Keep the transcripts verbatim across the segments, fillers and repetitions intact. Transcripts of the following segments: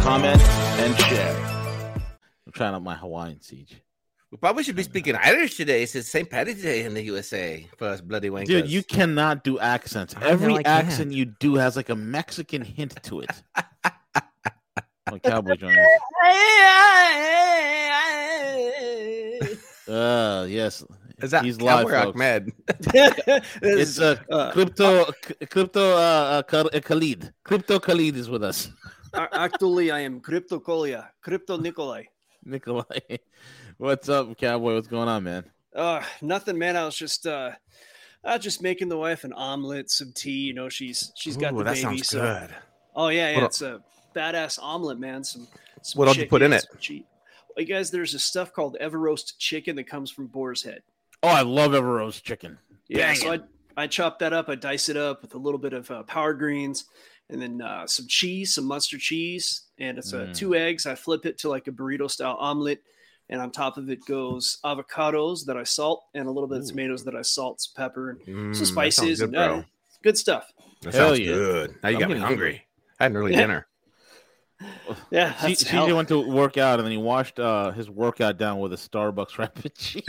comment, and share. I'm trying out my Hawaiian siege. We probably should be speaking Irish today. It's Saint Paddy's Day in the U S A for us bloody wankers. Dude, you cannot do accents. Every accent you do has like a Mexican hint to it. Oh, cowboy joints. Oh, uh, yes. Is that he's live, Ahmed? It's a uh, crypto, uh, crypto, uh, Khalid. Crypto Khalid is with us. Actually, I am Crypto Colia, Crypto Nikolai. Nikolai, what's up, cowboy? What's going on, man? Uh, nothing, man. I was just, uh, I was just making the wife an omelet, some tea. You know, she's she's got Ooh, the that baby. Sounds so good. Oh yeah, yeah. What it's a, a badass omelet, man. Some, some what else you put in it? Well, you guys, there's this stuff called Everroast chicken that comes from Boar's Head. Oh, I love Everroast chicken. Yeah, Dang so it. I I chop that up, I dice it up with a little bit of uh, powered greens, and then uh, some cheese, some mustard cheese, and it's mm. uh, two eggs. I flip it to like a burrito style omelet, and on top of it goes avocados that I salt and a little bit Ooh. of tomatoes that I salt, some pepper, and mm, some spices, good, and uh, good stuff. That Hell sounds yeah. good. Now you I'm got me hungry. I had an early yeah. dinner. Yeah, C J went to work out and then he washed uh, his workout down with a Starbucks Frappuccino.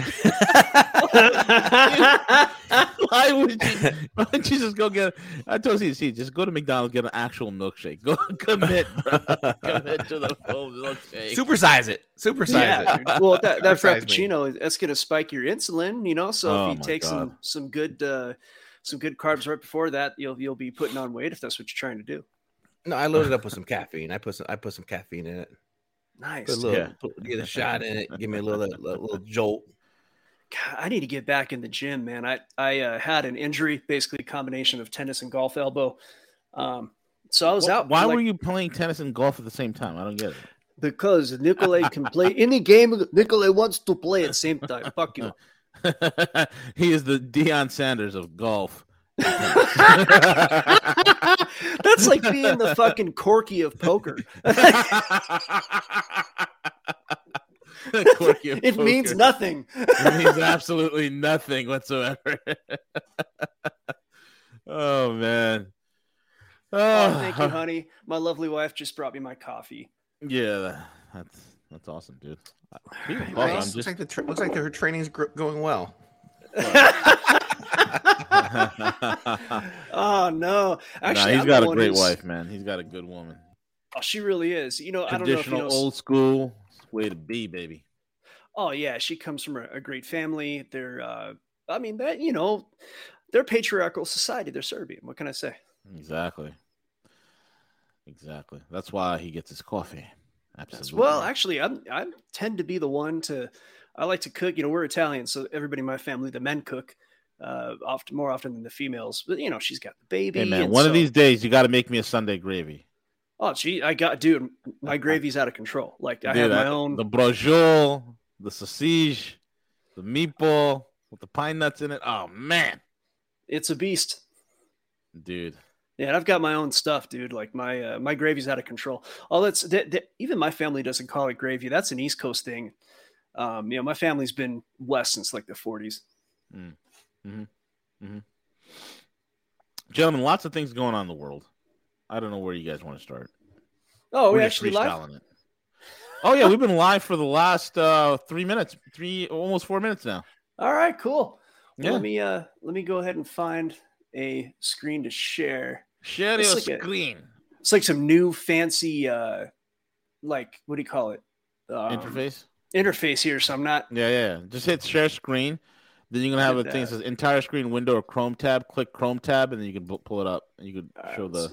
Why would you? Why would you just go get? I told C J, just go to McDonald's, get an actual milkshake. Go commit, bro. Commit to the full milkshake. Supersize it. Supersize yeah. it. Well, that, that Frappuccino me. that's going to spike your insulin, you know. So oh, if you take God. some some good uh, some good carbs right before that, you'll you'll be putting on weight if that's what you're trying to do. No, I loaded up with some caffeine. I put some. I put some caffeine in it. Nice. Put a little, yeah. put, get a shot in it. Give me a little, a little, little jolt. God, I need to get back in the gym, man. I I uh, had an injury, basically a combination of tennis and golf elbow. Um, so I was well, out. Why like, were you playing tennis and golf at the same time? I don't get it. Because Nikolai can play any game. Nikolai wants to play at the same time. Fuck you. He is the Deion Sanders of golf. That's like being the fucking Corky of poker. Corky of it poker. means nothing. It means absolutely nothing whatsoever. Oh man! Oh, oh, thank you, honey. My lovely wife just brought me my coffee. Yeah, that's that's awesome, dude. Right, awesome. Looks, just... like the tra- looks like her training's gr- going well. Oh no! Actually, nah, he's got a great who's... wife, man. He's got a good woman. Oh, she really is. You know, I don't know. Traditional, old school way to be, baby. Oh yeah, she comes from a, a great family. They're, uh, I mean, that you know, they're patriarchal society. They're Serbian. What can I say? Exactly. Exactly. That's why he gets his coffee. Absolutely. That's, well, actually, I'm I tend to be the one to. I like to cook. You know, we're Italian, so everybody in my family, the men cook. Uh, often more often than the females, but you know, she's got the baby. Hey man, one so... of these days you got to make me a Sunday gravy. Oh, gee, I got dude, my gravy's out of control. Like dude, I have my I, own the brajol, the sausage, the meatball with the pine nuts in it. Oh man, it's a beast, dude. Yeah, and I've got my own stuff, dude. Like my uh, my gravy's out of control. Oh, that's that, that, even my family doesn't call it gravy. That's an East Coast thing. Um, you know, my family's been west since like the forties. Mm. Mm-hmm. Mm-hmm. Gentlemen, lots of things going on in the world. I don't know where you guys want to start. Oh, we're, we're actually live. It. Oh yeah, we've been live for the last uh, three minutes, three almost four minutes now. All right, cool. Well, yeah. Let me uh, let me go ahead and find a screen to share. Share your like screen. A, it's like some new fancy, uh, like what do you call it? Um, interface. Interface here, so I'm not. Yeah, yeah. Just hit share screen. Then you're going to have a thing that says entire screen window or Chrome tab. Click Chrome tab, and then you can b- pull it up. And you can All show right, the...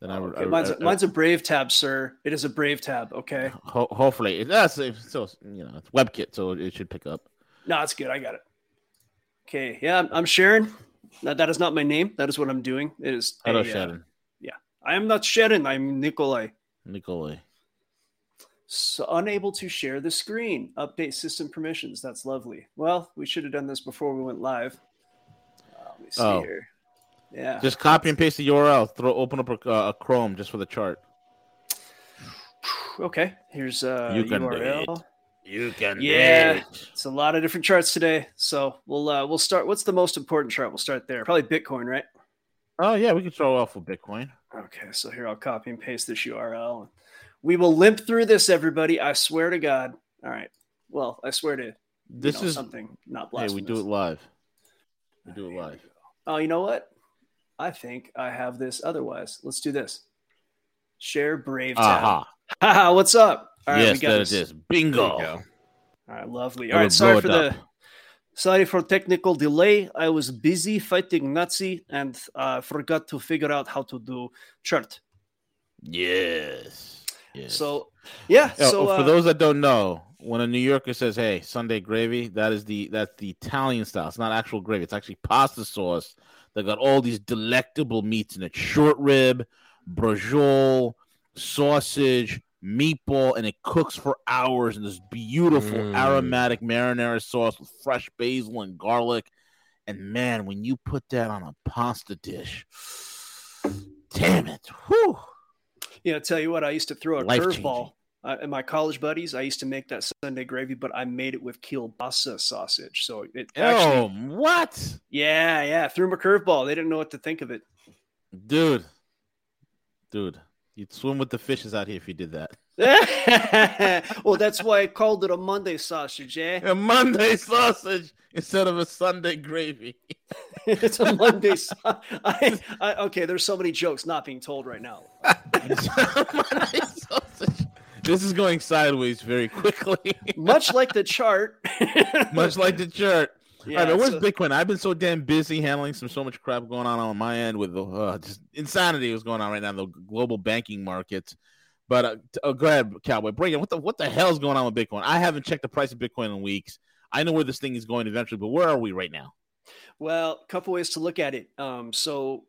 Then I, okay. I, I, mine's, I, mine's a Brave tab, sir. It is a Brave tab, okay? Ho- hopefully. That's it's, so, you know, it's WebKit, so it should pick up. No, it's good. I got it. Okay. Yeah, I'm, I'm Sharon. Now, that is not my name. That is what I'm doing. It is... Hello, a, Sharon. Uh, yeah. I am not Sharon. I'm Nikolai. Nikolai. So unable to share the screen. Update system permissions. That's lovely. Well, we should have done this before we went live. Uh, let me see oh. here. Yeah. Just copy and paste the U R L. Throw open up a, uh, a Chrome just for the chart. Okay. Here's a you can U R L. Do it. You can yeah, do it. Yeah. It's a lot of different charts today. So we'll uh, we'll start. What's the most important chart? We'll start there. Probably Bitcoin, right? Oh yeah, we can throw off with Bitcoin. Okay, so here I'll copy and paste this U R L. We will limp through this, everybody. I swear to God. All right. Well, I swear to this know, is something not blasphemous. Hey, we do it live. We do it live. Oh, you know what? I think I have this. Otherwise, let's do this. Share Brave Tab. Haha! Uh-huh. What's up? All right, yes, we got that this. Is bingo. All right, lovely. All right, sorry for the. Sorry for technical delay. I was busy fighting Nazi and uh, forgot to figure out how to do chart. Yes. yes. So, yeah. Yo, so for uh, those that don't know, when a New Yorker says, "Hey, Sunday gravy," that is the that's the Italian style. It's not actual gravy. It's actually pasta sauce. They got all these delectable meats in it: short rib, braciole, sausage, meatball, and it cooks for hours in this beautiful mm. aromatic marinara sauce with fresh basil and garlic. And man, when you put that on a pasta dish, damn it. Whew. Yeah, I tell you what, I used to throw a curveball uh, at my college buddies. I used to make that Sunday gravy, but I made it with kielbasa sausage. So it actually. Oh, what? Yeah, yeah. Threw them a curveball. They didn't know what to think of it. Dude. Dude. You'd swim with the fishes out here if you did that. Well, that's why I called it a Monday sausage, eh? A Monday sausage instead of a Sunday gravy. It's a Monday sausage. I, I, okay, there's so many jokes not being told right now. Monday sausage. This is going sideways very quickly. Much like the chart. Much like the chart. Yeah, all right, but where's a... Bitcoin? I've been so damn busy handling some so much crap going on on my end with the uh, just insanity was going on right now in the global banking market. But uh, t- oh, go ahead, Cowboy. Break it. What the what the hell is going on with Bitcoin? I haven't checked the price of Bitcoin in weeks. I know where this thing is going eventually, but where are we right now? Well, a couple ways to look at it. Um, so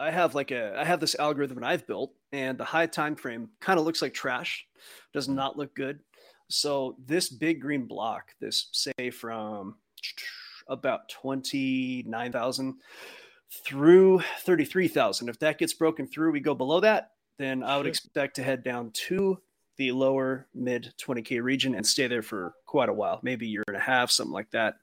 I have like a I have this algorithm that I've built, and the high time frame kind of looks like trash. Does not look good. So this big green block, this say from about twenty-nine thousand through thirty-three thousand. If that gets broken through, we go below that, then I would expect to head down to the lower mid twenty K region and stay there for quite a while, maybe a year and a half, something like that.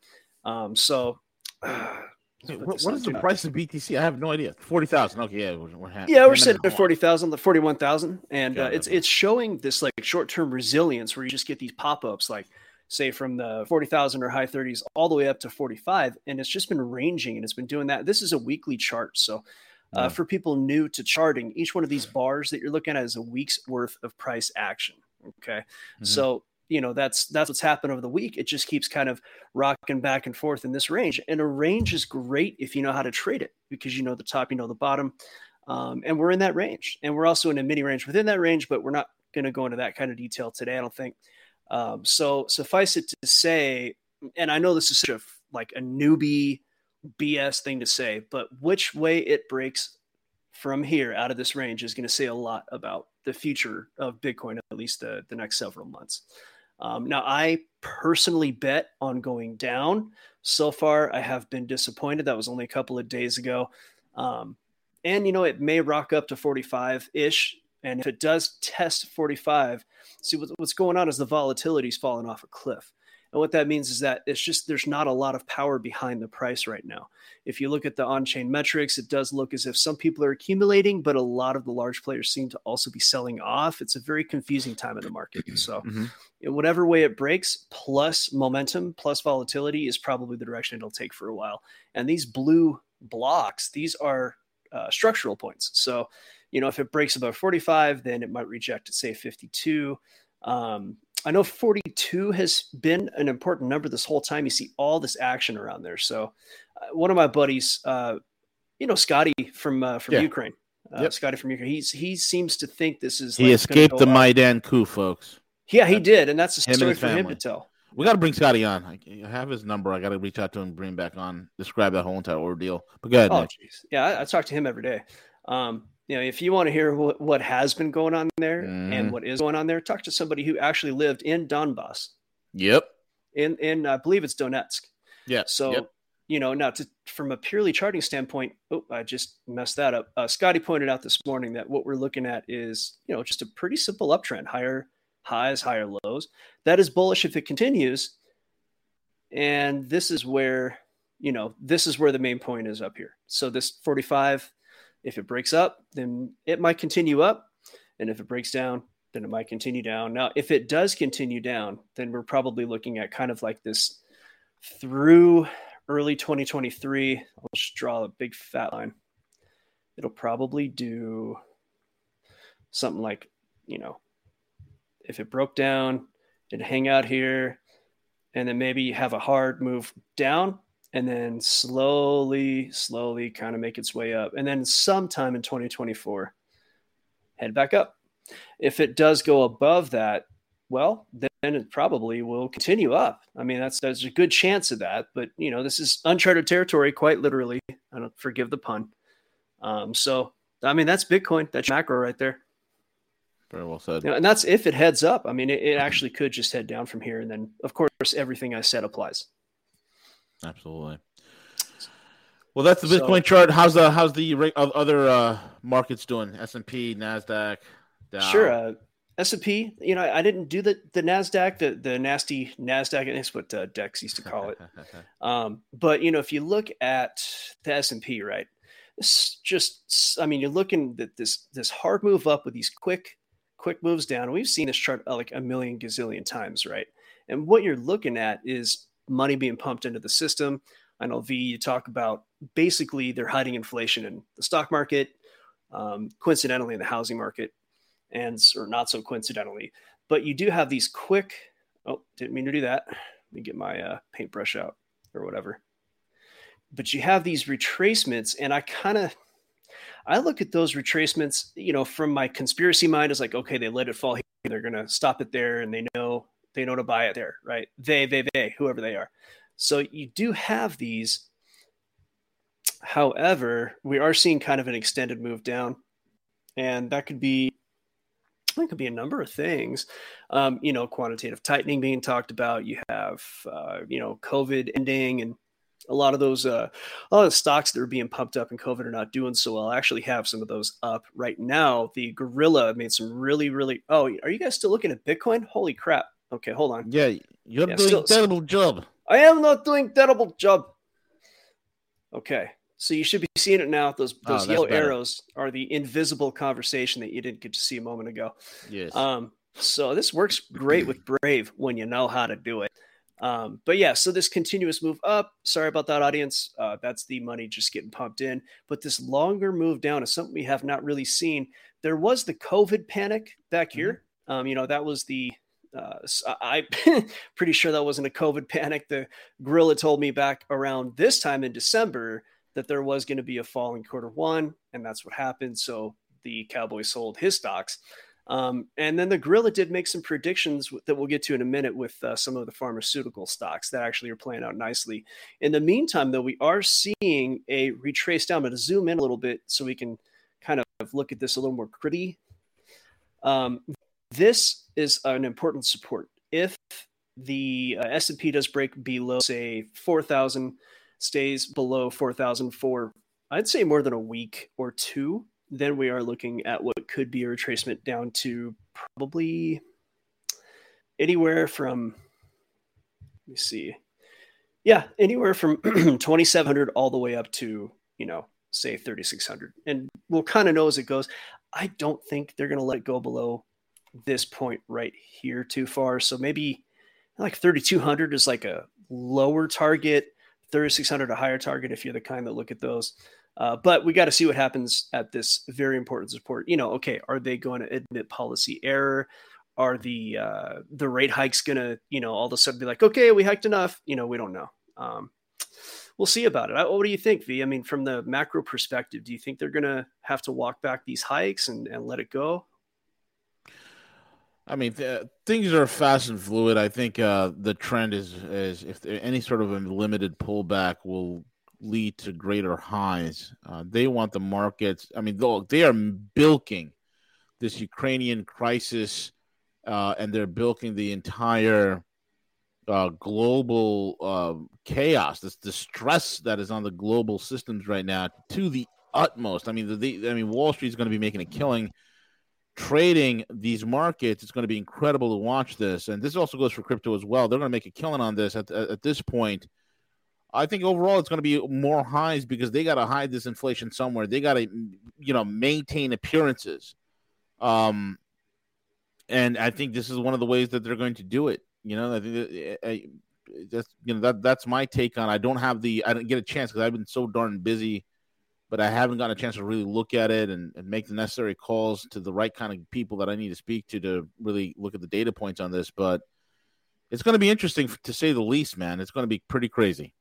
Um, so uh, hey, what, what is the price of B T C? I have no idea. forty thousand. Okay. Yeah. We're, we're happy. Yeah. We're sitting at forty thousand, the forty-one thousand. And uh, it's, it's showing this like short-term resilience where you just get these pop-ups, like, say from the forty thousand or high thirties all the way up to forty-five. And it's just been ranging and it's been doing that. This is a weekly chart. So uh, yeah. for people new to charting, each one of these bars that you're looking at is a week's worth of price action. Okay. Mm-hmm. So, you know, that's, that's what's happened over the week. It just keeps kind of rocking back and forth in this range. And a range is great if you know how to trade it, because you know the top, you know the bottom. Um, and we're in that range, and we're also in a mini range within that range, but we're not going to go into that kind of detail today, I don't think. Um, so suffice it to say, and I know this is such a, like a newbie B S thing to say, but which way it breaks from here out of this range is going to say a lot about the future of Bitcoin, at least the, the next several months. Um, now I personally bet on going down. So far, I have been disappointed. That was only a couple of days ago. Um, and you know, it may rock up to forty-five ish. And if it does test forty-five, see what, what's going on is the volatility's falling off a cliff. And what that means is that it's just, there's not a lot of power behind the price right now. If you look at the on-chain metrics, it does look as if some people are accumulating, but a lot of the large players seem to also be selling off. It's a very confusing time in the market. So mm-hmm. whatever way it breaks, plus momentum, plus volatility is probably the direction it'll take for a while. And these blue blocks, these are uh, structural points. So you know, if it breaks above forty-five, then it might reject at, say, fifty-two. Um, I know forty-two has been an important number this whole time. You see all this action around there. So uh, one of my buddies, uh, you know, Scotty from uh, from yeah. Ukraine, uh, yep. Scotty from Ukraine, he's, he seems to think this is. He like, escaped the Maidan coup, folks. Yeah, he that's, did. And that's a story for him to tell. We got to bring Scotty on. I have his number. I got to reach out to him, bring him back on, describe that whole entire ordeal. But go ahead, oh, Nick. Geez. Yeah, I, I talk to him every day. Um, you know, if you want to hear what, what has been going on there mm. and what is going on there, talk to somebody who actually lived in Donbass. Yep. In, in I believe it's Donetsk. Yeah. So, yep. you know, now to, from a purely charting standpoint, oh, I just messed that up. Uh, Scotty pointed out this morning that what we're looking at is, you know, just a pretty simple uptrend, higher highs, higher lows. That is bullish if it continues. And this is where, you know, this is where the main point is up here. So this forty-five, if it breaks up, then it might continue up. And if it breaks down, then it might continue down. Now, if it does continue down, then we're probably looking at kind of like this through early twenty twenty-three. I'll just draw a big fat line. It'll probably do something like, you know, if it broke down, it'd hang out here, and then maybe have a hard move down, and then slowly, slowly kind of make its way up. And then sometime in twenty twenty-four, head back up. If it does go above that, well, then it probably will continue up. I mean, that's there's a good chance of that. But, you know, this is uncharted territory, quite literally. I don't forgive the pun. Um, so, I mean, that's Bitcoin. That's macro right there. Very well said. You know, and that's if it heads up. I mean, it, it actually could just head down from here. And then, of course, everything I said applies. Absolutely. Well, that's the Bitcoin so, chart. How's the how's the other uh, markets doing? S and P, NASDAQ. Down. Sure. Uh, S and P, you know, I didn't do the, the NASDAQ, the, the nasty NASDAQ. I think that's what uh, Dex used to call it. um, but, you know, if you look at the S and P, right, it's just, I mean, you're looking at this this hard move up with these quick, quick moves down. We've seen this chart like a million gazillion times, right? And what you're looking at is money being pumped into the system. I know, V, you talk about basically they're hiding inflation in the stock market, um, coincidentally in the housing market. And or not so coincidentally, but you do have these quick, oh, didn't mean to do that. Let me get my uh, paintbrush out or whatever. But you have these retracements, and I kind of, I look at those retracements, you know, from my conspiracy mind is like, okay, they let it fall here. They're going to stop it there. And they know, they know to buy it there, right? They, they, they, whoever they are. So you do have these. However, we are seeing kind of an extended move down, and that could be, it could be a number of things, um, you know, quantitative tightening being talked about. You have, uh, you know, COVID ending, and a lot of those, uh, a lot of stocks that are being pumped up in COVID are not doing so well. I actually have some of those up right now. The gorilla made some really, really. Oh, are you guys still looking at Bitcoin? Holy crap! Okay, hold on. Yeah, you're yeah, doing still, a terrible job. I am not doing terrible job. Okay. So you should be seeing it now. Those those oh, yellow better. arrows are the invisible conversation that you didn't get to see a moment ago. Yes. Um, so this works great with Brave when you know how to do it. Um, but yeah, so this continuous move up. Sorry about that, audience. Uh, that's the money just getting pumped in. But this longer move down is something we have not really seen. There was the COVID panic back mm-hmm. here. Um, you know, that was the uh, I'm pretty sure that wasn't a COVID panic. The gorilla told me back around this time in December that there was going to be a fall in quarter one, and that's what happened. So the Cowboy sold his stocks. Um, and then the gorilla did make some predictions that we'll get to in a minute with uh, some of the pharmaceutical stocks that actually are playing out nicely. In the meantime, though, we are seeing a retrace down. I'm going to zoom in a little bit so we can kind of look at this a little more critically. Um, this is an important support. If the uh, S and P does break below, say, four thousand, stays below four thousand for, I'd say, more than a week or two, then we are looking at what could be a retracement down to probably anywhere from, let me see. Yeah, anywhere from twenty-seven hundred all the way up to, you know, say thirty-six hundred. And we'll kind of know as it goes. I don't think they're going to let it go below this point right here too far. So maybe like thirty-two hundred is like a lower target. thirty-six hundred a higher target if you're the kind that look at those. Uh, but we got to see what happens at this very important support. You know, okay, are they going to admit policy error? Are the uh, the rate hikes going to, you know, all of a sudden be like, okay, we hiked enough? You know, we don't know. Um, we'll see about it. I, what do you think, V? I mean, from the macro perspective, do you think they're going to have to walk back these hikes and, and let it go? I mean, th- things are fast and fluid. I think uh, the trend is, is if any sort of a limited pullback will lead to greater highs. Uh, they want the markets. I mean, look, they are bilking this Ukrainian crisis, uh, and they're bilking the entire uh, global uh, chaos, this the stress that is on the global systems right now to the utmost. I mean, the, the I mean, Wall Street is going to be making a killing trading these markets. It's going to be incredible to watch this, and this also goes for crypto as well. They're going to make a killing on this at at this point. I think overall it's going to be more highs because they got to hide this inflation somewhere. They got to, you know, maintain appearances, um, and I think this is one of the ways that they're going to do it. You know, I think I, I, that's you know that that's my take on. I don't have the I didn't get a chance because I've been so darn busy. But I haven't gotten a chance to really look at it and, and make the necessary calls to the right kind of people that I need to speak to to really look at the data points on this. But it's going to be interesting, to say the least, man. It's going to be pretty crazy.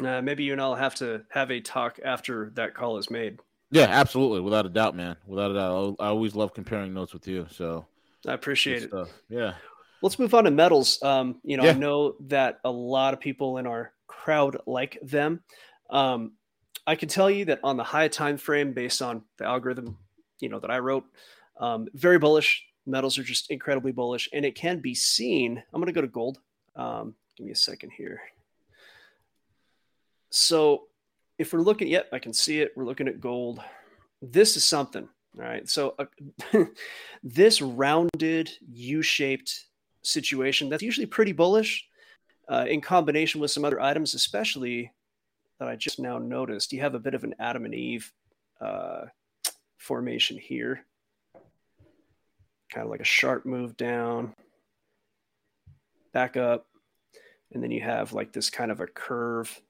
Uh, maybe you and I'll have to have a talk after that call is made. Yeah, absolutely. Without a doubt, man. Without a doubt. I always love comparing notes with you. So I appreciate it. Stuff. Yeah. Let's move on to metals. Um, you know, yeah. I know that a lot of people in our crowd like them. Um, I can tell you that on the high time frame, based on the algorithm, you know, that I wrote, um, very bullish. Metals are just incredibly bullish, and it can be seen. I'm going to go to gold. Um, give me a second here. So if we're looking, yep, I can see it. We're looking at gold. This is something. All right. So uh, this rounded U-shaped situation, that's usually pretty bullish, uh, in combination with some other items, especially that I just now noticed. You have a bit of an Adam and Eve uh, formation here. Kind of like a sharp move down, back up. And then you have like this kind of a curve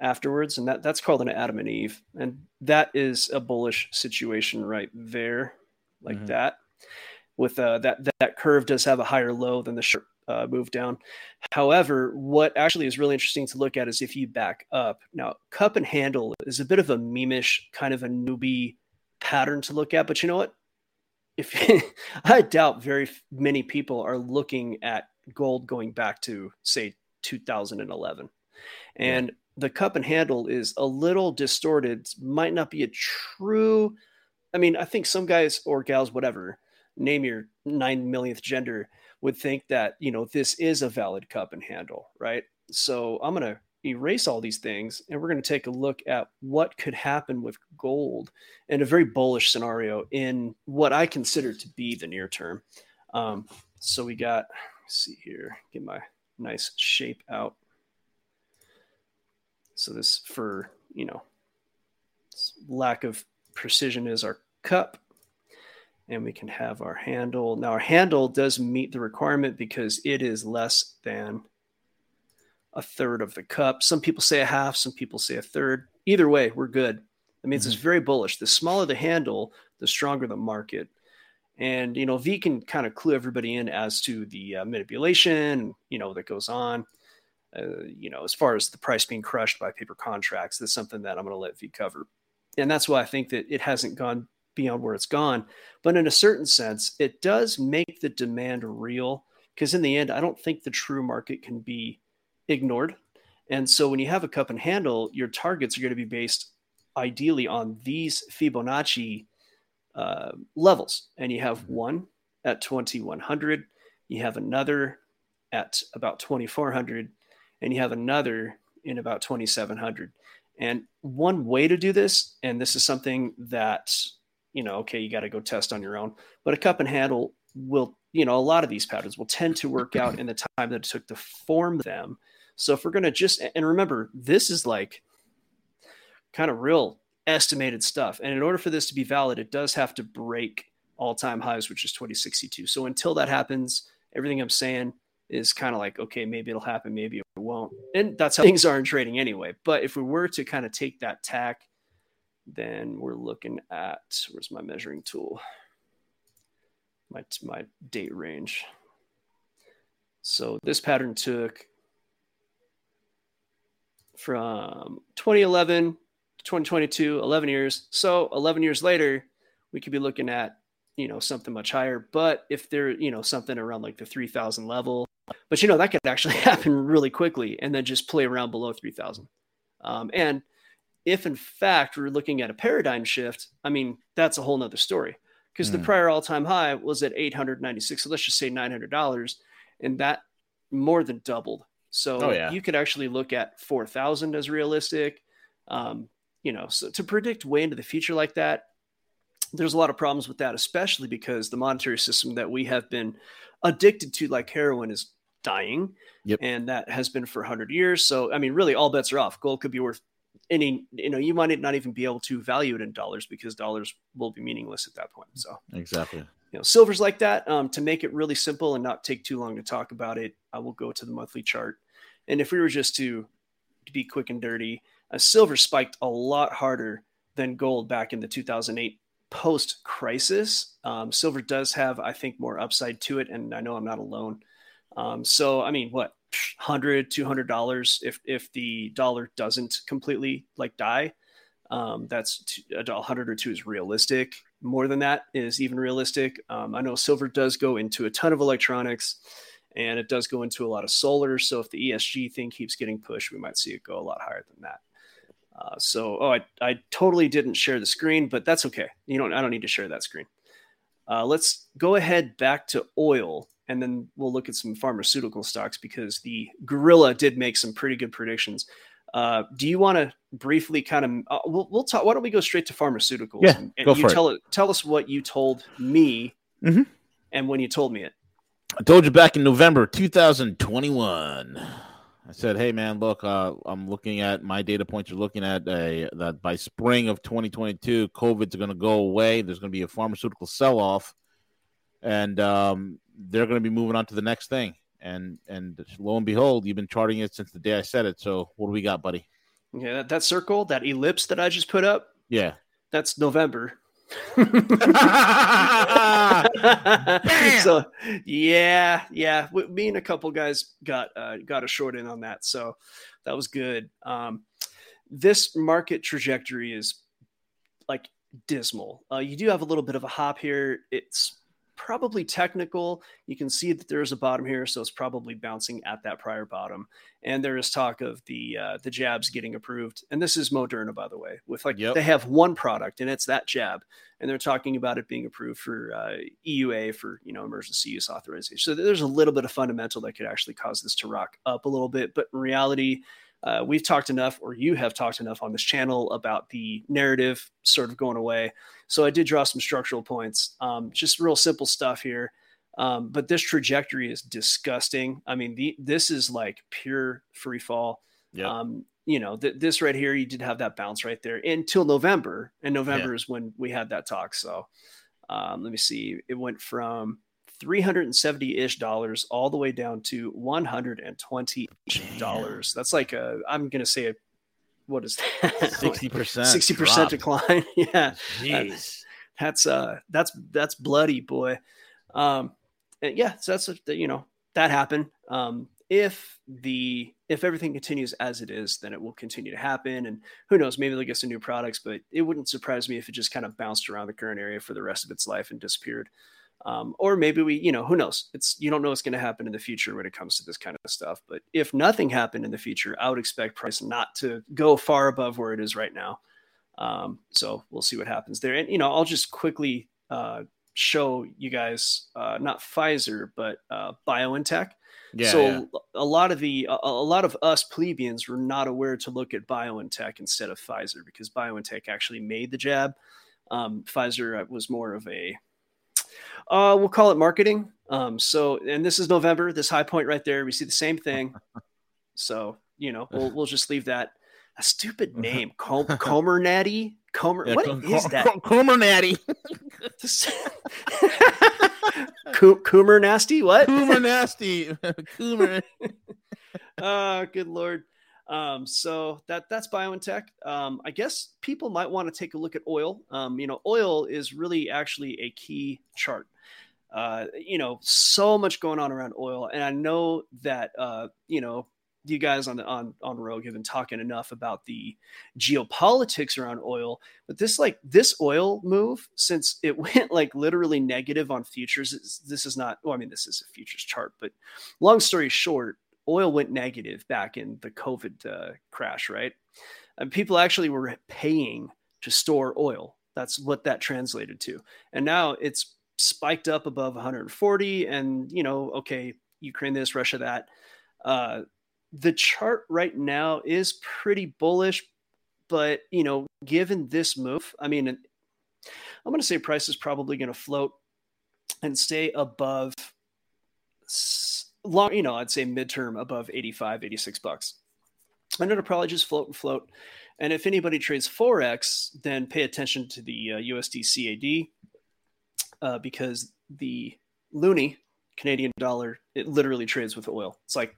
afterwards. And that, that's called an Adam and Eve. And that is a bullish situation right there, like mm-hmm. that. With uh, that, that, that curve does have a higher low than the sharp Uh, move down. However, what actually is really interesting to look at is if you back up. Now, cup and handle is a bit of a meme-ish, kind of a newbie pattern to look at. But you know what? If I doubt very many people are looking at gold going back to, say, two thousand eleven. And yeah. the cup and handle is a little distorted. Might not be a true... I mean, I think some guys or gals, whatever, name your nine millionth gender, would think that, you know, this is a valid cup and handle, right? So I'm going to erase all these things, and we're going to take a look at what could happen with gold in a very bullish scenario in what I consider to be the near term. Um, so we got, let's see here, get my nice shape out. So this, for, you know, lack of precision, is our cup. And we can have our handle. Now, our handle does meet the requirement because it is less than a third of the cup. Some people say a half. Some people say a third. Either way, we're good. That means mm-hmm. it's very bullish. The smaller the handle, the stronger the market. And, you know, V can kind of clue everybody in as to the uh, manipulation, you know, that goes on. Uh, you know, as far as the price being crushed by paper contracts, that's something that I'm going to let V cover. And that's why I think that it hasn't gone beyond where it's gone, but in a certain sense, it does make the demand real, because in the end, I don't think the true market can be ignored. And so when you have a cup and handle, your targets are going to be based ideally on these Fibonacci uh, levels. And you have one at twenty-one hundred, you have another at about twenty-four hundred, and you have another in about twenty-seven hundred. And one way to do this, and this is something that, you know, okay, you got to go test on your own, but a cup and handle will, you know, a lot of these patterns will tend to work out in the time that it took to form them. So if we're going to just, and remember, this is like kind of real estimated stuff. And in order for this to be valid, it does have to break all-time highs, which is twenty sixty-two. So until that happens, everything I'm saying is kind of like, okay, maybe it'll happen, maybe it won't. And that's how things are in trading anyway. But if we were to kind of take that tack, then we're looking at, where's my measuring tool? My my date range. So this pattern took from twenty eleven to twenty twenty-two, eleven years. So eleven years later, we could be looking at, you know, something much higher. But if there, you know, something around like the three thousand level, but you know, that could actually happen really quickly and then just play around below three thousand. Um, and if in fact we're looking at a paradigm shift, I mean, that's a whole nother story, because mm. the prior all-time high was at eight hundred ninety-six. So let's just say nine hundred dollars, and that more than doubled. So oh, yeah. you could actually look at four thousand as realistic. Um, you know, so to predict way into the future like that, there's a lot of problems with that, especially because the monetary system that we have been addicted to, like heroin, is dying. Yep. And that has been for one hundred years. So, I mean, really all bets are off. Gold could be worth any, you know, you might not even be able to value it in dollars, because dollars will be meaningless at that point. So exactly. You know, silver's like that. Um, to make it really simple and not take too long to talk about it, I will go to the monthly chart. And if we were just to, to be quick and dirty, uh, silver spiked a lot harder than gold back in the two thousand eight post-crisis. Um, silver does have, I think, more upside to it. And I know I'm not alone. Um, so, I mean, what, one hundred dollars, two hundred dollars if, if the dollar doesn't completely like die. Um, that's one hundred or two is realistic. More than that is even realistic. Um, I know silver does go into a ton of electronics, and it does go into a lot of solar. So if the E S G thing keeps getting pushed, we might see it go a lot higher than that. Uh, so, oh, I, I totally didn't share the screen, but that's okay. You don't, I don't need to share that screen. Uh, let's go ahead back to oil, and then we'll look at some pharmaceutical stocks, because the gorilla did make some pretty good predictions. Uh, do you want to briefly kind of, uh, we'll, we'll talk, why don't we go straight to pharmaceuticals? Yeah, and, and go you for tell it. Tell us what you told me mm-hmm. and when you told me it. I told you back in November two thousand twenty-one. I said, hey, man, look, uh, I'm looking at my data points. You're looking at a, that by spring of twenty twenty-two, COVID's going to go away. There's going to be a pharmaceutical sell-off, and um, they're going to be moving on to the next thing. And and lo and behold, you've been charting it since the day I said it. So what do we got, buddy? Yeah, that, that circle, that ellipse that I just put up. Yeah. That's November. So yeah, yeah. We, me and a couple guys got uh, got a short in on that. So that was good. Um, this market trajectory is like dismal. Uh, you do have a little bit of a hop here. It's probably technical. You can see that there is a bottom here, so it's probably bouncing at that prior bottom. And there is talk of the uh, the jabs getting approved. And this is Moderna, by the way, with like yep. they have one product, and it's that jab, and they're talking about it being approved for uh, E U A for, you know, emergency use authorization. So there's a little bit of fundamental that could actually cause this to rock up a little bit. But in reality, uh, we've talked enough, or you have talked enough on this channel about the narrative sort of going away. So I did draw some structural points, um, just real simple stuff here. Um, but this trajectory is disgusting. I mean, the, this is like pure free fall. Yep. Um, you know, th- this right here, you did have that bounce right there until November. And November yeah. is when we had that talk. So um, let me see. It went from three hundred seventy-ish dollars all the way down to one hundred twenty dollars. That's like a, I'm going to say a, what is that? sixty percent sixty percent decline. Yeah. Jeez. That's, uh, that's, that's bloody, boy. Um, and yeah, so that's, a, you know, that happened. Um, if the, if everything continues as it is, then it will continue to happen. And who knows, maybe they'll get some new products, but it wouldn't surprise me if it just kind of bounced around the current area for the rest of its life and disappeared. Um, or maybe we, you know, who knows? It's, you don't know what's going to happen in the future when it comes to this kind of stuff. But if nothing happened in the future, I would expect price not to go far above where it is right now. Um, so we'll see what happens there. And, you know, I'll just quickly uh, show you guys, uh, not Pfizer, but uh, BioNTech. Yeah, so yeah. a lot of the, a, a lot of us plebeians were not aware to look at BioNTech instead of Pfizer, because BioNTech actually made the jab. Um, Pfizer was more of a, Uh, we'll call it marketing. Um, so, and this is November, this high point right there. We see the same thing. So, you know, we'll we'll just leave that. A stupid name, Com- Comirnaty. Comer, yeah, what com- is com- that? Com- Comirnaty. Co- Coomer nasty. What? Coomer nasty. Coomer. Oh, good lord. Um, so that that's BioNTech. Um, I guess people might want to take a look at oil. Um, you know, oil is really actually a key chart. Uh, you know, so much going on around oil. And I know that, uh, you know, you guys on the, on, on Rogue have been talking enough about the geopolitics around oil, but this, like this oil move, since it went like literally negative on futures, this is not, well, I mean, this is a futures chart, but long story short, oil went negative back in the COVID uh, crash, right? And people actually were paying to store oil. That's what that translated to. And now it's spiked up above one hundred forty and, you know, okay, Ukraine this, Russia that. Uh, the chart right now is pretty bullish, but, you know, given this move, I mean, I'm going to say price is probably going to float and stay above long, you know, I'd say midterm above eighty-five, eighty-six bucks. And it'll probably just float and float. And if anybody trades Forex, then pay attention to the uh, U S D C A D uh, because the loonie, Canadian dollar, it literally trades with oil. It's like,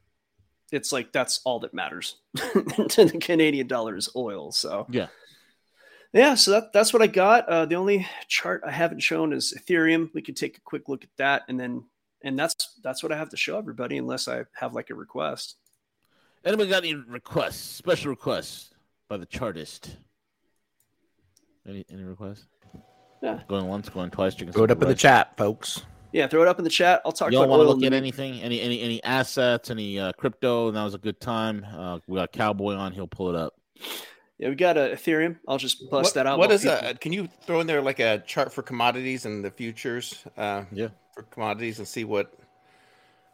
it's like that's all that matters to the Canadian dollar is oil. So yeah, yeah. So that, that's what I got. Uh, the only chart I haven't shown is Ethereum. We could take a quick look at that, and then and that's that's what I have to show everybody, unless I have like a request. Anybody got any requests? Special requests by the chartist? Any any requests? Yeah, going once, going twice. Throw it up in the chat, folks. Yeah, throw it up in the chat. I'll talk. Y'all want to look at anything? Any any any assets? Any uh, crypto? That was a good time. Uh, we got Cowboy on. He'll pull it up. Yeah, we got a Ethereum. I'll just bust what, that out. What is that? Can you throw in there like a chart for commodities and the futures? Uh, yeah, for commodities and see what.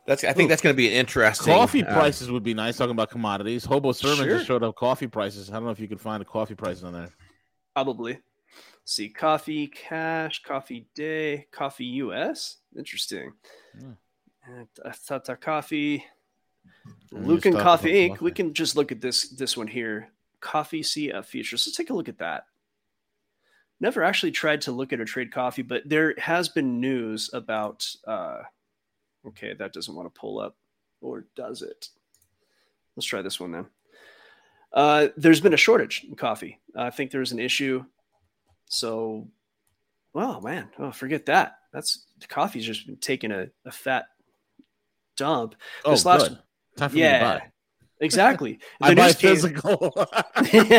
That's. I think Ooh. That's going to be an interesting. Coffee uh, prices would be nice. Talking about commodities, Hobo Sermon sure. just showed up coffee prices. I don't know if you could find the coffee prices on there. Probably. See, coffee cash, coffee day, coffee U S. Interesting. Yeah. Uh, Tata Coffee, Luckin Coffee Incorporated. We can just look at this this one here. Coffee C F futures. Let's take a look at that. Never actually tried to look at or trade coffee, but there has been news about. Uh, okay, that doesn't want to pull up, or does it? Let's try this one then. Uh, there's been a shortage in coffee. Uh, I think there's an issue. So, oh man, oh forget that. That's coffee's just been taking a, a fat dump. Oh, this last, good. Time for yeah, me to buy. Exactly. I buy physical, and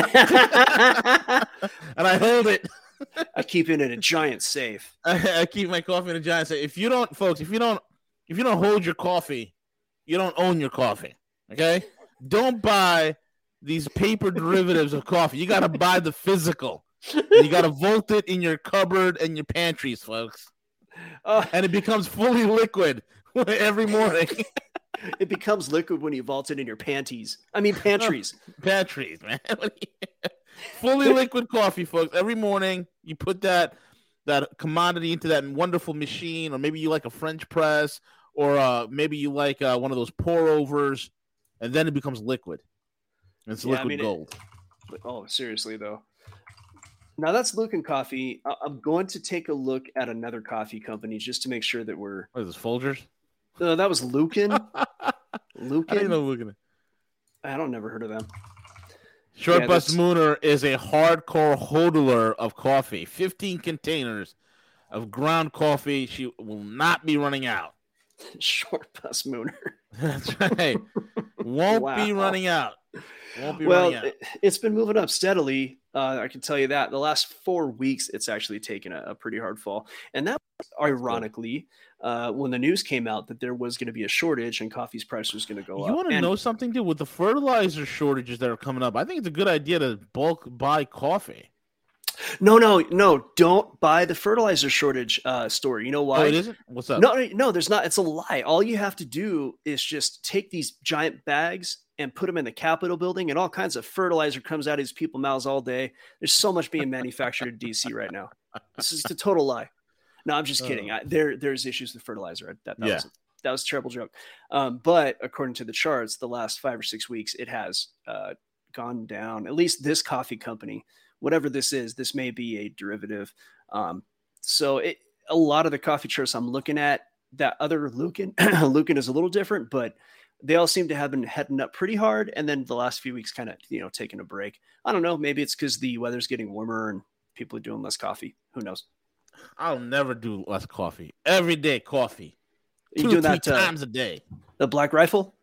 I hold it. I keep it in a giant safe. I, I keep my coffee in a giant safe. If you don't, folks, if you don't, if you don't hold your coffee, you don't own your coffee. Okay, don't buy these paper derivatives of coffee. You got to buy the physical. You got to vault it in your cupboard and your pantries, folks. Uh, and it becomes fully liquid every morning. It becomes liquid when you vault it in your panties. I mean, pantries. Oh, pantries, man. Fully liquid coffee, folks. Every morning you put that that commodity into that wonderful machine, or maybe you like a French press, or uh, maybe you like uh, one of those pour-overs, and then it becomes liquid. And it's yeah, liquid I mean, gold. It, oh, seriously, though. Now that's Luckin Coffee. I'm going to take a look at another coffee company just to make sure that we're. What is this, Folgers? No, uh, that was Luckin. Luckin. I didn't know Luckin. I don't never heard of them. Short yeah, Bus that's... Mooner is a hardcore hodler of coffee. Fifteen containers of ground coffee. She will not be running out. Short Bus Mooner. That's right. Won't wow. be running out. Won't be well, running out. It's been moving up steadily. Uh, I can tell you that the last four weeks, it's actually taken a, a pretty hard fall. And that was ironically uh, when the news came out that there was going to be a shortage and coffee's price was going to go up. You want to know something, dude? With the fertilizer shortages that are coming up, I think it's a good idea to bulk buy coffee. No, no, no. Don't buy the fertilizer shortage uh, story. You know why? Oh, it isn't? What's up? No, no, there's not. It's a lie. All you have to do is just take these giant bags and put them in the Capitol building, and all kinds of fertilizer comes out of these people's mouths all day. There's so much being manufactured in D C right now. This is a total lie. No, I'm just kidding. I, there, there's issues with fertilizer. That, that, yeah. was, that was a terrible joke. Um, but according to the charts, the last five or six weeks, it has uh, gone down. At least this coffee company, whatever this is, this may be a derivative. Um, so it, a lot of the coffee charts I'm looking at, that other Luckin, Luckin is a little different, but they all seem to have been heading up pretty hard, and then the last few weeks kind of, you know, taking a break. I don't know. Maybe it's because the weather's getting warmer and people are doing less coffee. Who knows? I'll never do less coffee. Every day coffee. Two you doing that uh, times a day. The Black Rifle?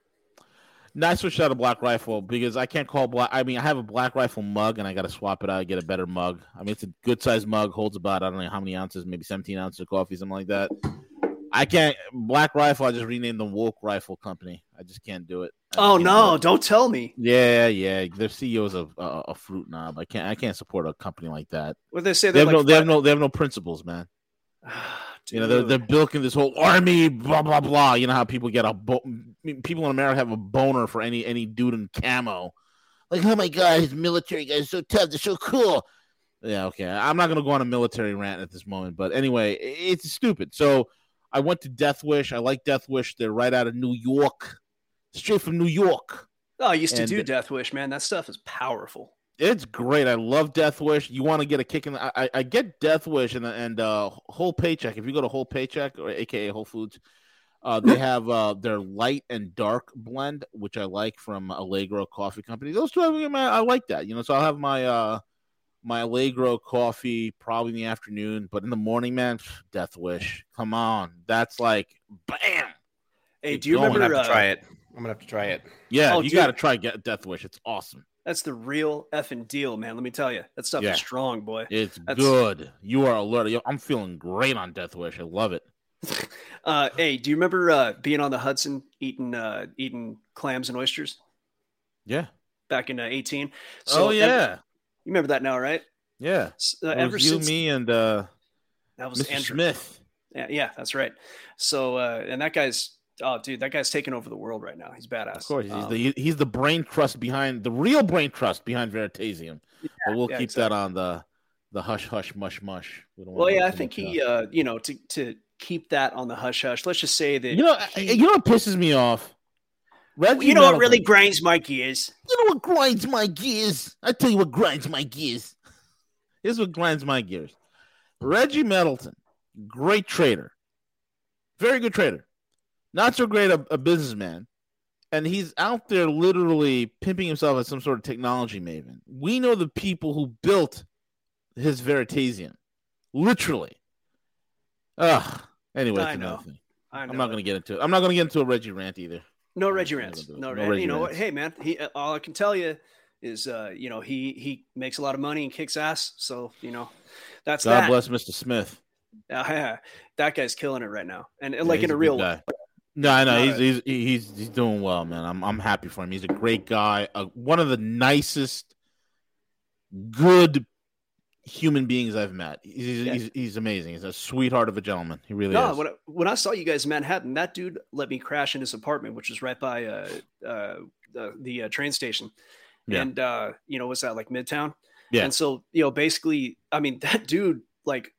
No, I switched out a Black Rifle because I can't call Black. I mean, I have a Black Rifle mug, and I got to swap it out and get a better mug. I mean, it's a good-sized mug. Holds about, I don't know how many ounces, maybe seventeen ounces of coffee, something like that. I can't Black Rifle. I just renamed the Woke Rifle Company. I just can't do it. Oh no! It. Don't tell me. Yeah, yeah. Their C E O's a, a a fruit knob. I can't. I can't support a company like that. What they say? They have like no. They have no. They have no principles, man. You know, they're they're building this whole army, blah blah blah. You know how people get a bo- people in America have a boner for any any dude in camo. Like, oh my god, his military guys are so tough. They're so cool. Yeah, okay. I'm not gonna go on a military rant at this moment, but anyway, it's stupid. So I went to Death Wish. I like Death Wish. They're right out of New York. Straight from New York. Oh, I used to and do Death Wish, man. That stuff is powerful. It's great. I love Death Wish. You want to get a kick in the, I, I get Death Wish and and uh, Whole Paycheck. If you go to Whole Paycheck or A K A Whole Foods, uh, they have uh, their light and dark blend, which I like from Allegro Coffee Company. Those two, I like that. You know, so I'll have my uh, my Allegro coffee probably in the afternoon, but in the morning, man, Death Wish. Come on, that's like bam. Hey, do you remember? I'm gonna have to try it. I'm gonna have to try it. Yeah, oh, you dude. gotta try get Death Wish. It's awesome. That's the real effing deal, man. Let me tell you. That stuff yeah. is strong, boy. It's That's... good. You are alert. Yo, I'm feeling great on Death Wish. I love it. uh, hey, do you remember uh, being on the Hudson, eating uh, eating clams and oysters? Yeah. Back in uh, eighteen. So, oh, yeah. Ever... You remember that now, right? Yeah. Uh, it ever was you, since... me, and uh, that was Mister Andrew. Smith. Yeah, yeah, that's right. So, uh, and that guy's... Oh, dude, that guy's taking over the world right now. He's badass. Of course, he's, um, the, he's the brain trust behind the real brain trust behind Veritasium. Yeah, but we'll yeah, keep exactly. that on the the hush hush mush mush. We don't well, yeah, I think he, up. uh, you know, to to keep that on the hush hush. Let's just say that you know, he, you know, what pisses me off. Well, you know Nelson. What really grinds my gears. You know what grinds my gears. I tell you what grinds my gears. Here's what grinds my gears. Reggie Middleton, great trader, very good trader. Not so great a, a businessman, and he's out there literally pimping himself as some sort of technology maven. We know the people who built his Veritasium, literally. Ugh. Anyway, I know. Thing. I know. I'm not going to get into it. I'm not going to get into a Reggie rant either. No Reggie rants. No, no Reggie rants. You know what? Hey, man. He, all I can tell you is, uh, you know, he he makes a lot of money and kicks ass. So you know, that's God that. bless Mister Smith. Uh, yeah, that guy's killing it right now, and yeah, like in a, a real way. No, I know he's, he's he's he's doing well, man. I'm I'm happy for him. He's a great guy, uh, one of the nicest, good human beings I've met. He's yeah. he's, he's amazing. He's a sweetheart of a gentleman. He really no, is. When I, when I saw you guys in Manhattan, that dude let me crash in his apartment, which is right by uh, uh, the, the uh, train station, yeah. and uh, you know, what's that like Midtown? Yeah. And so you know, basically, I mean, that dude like.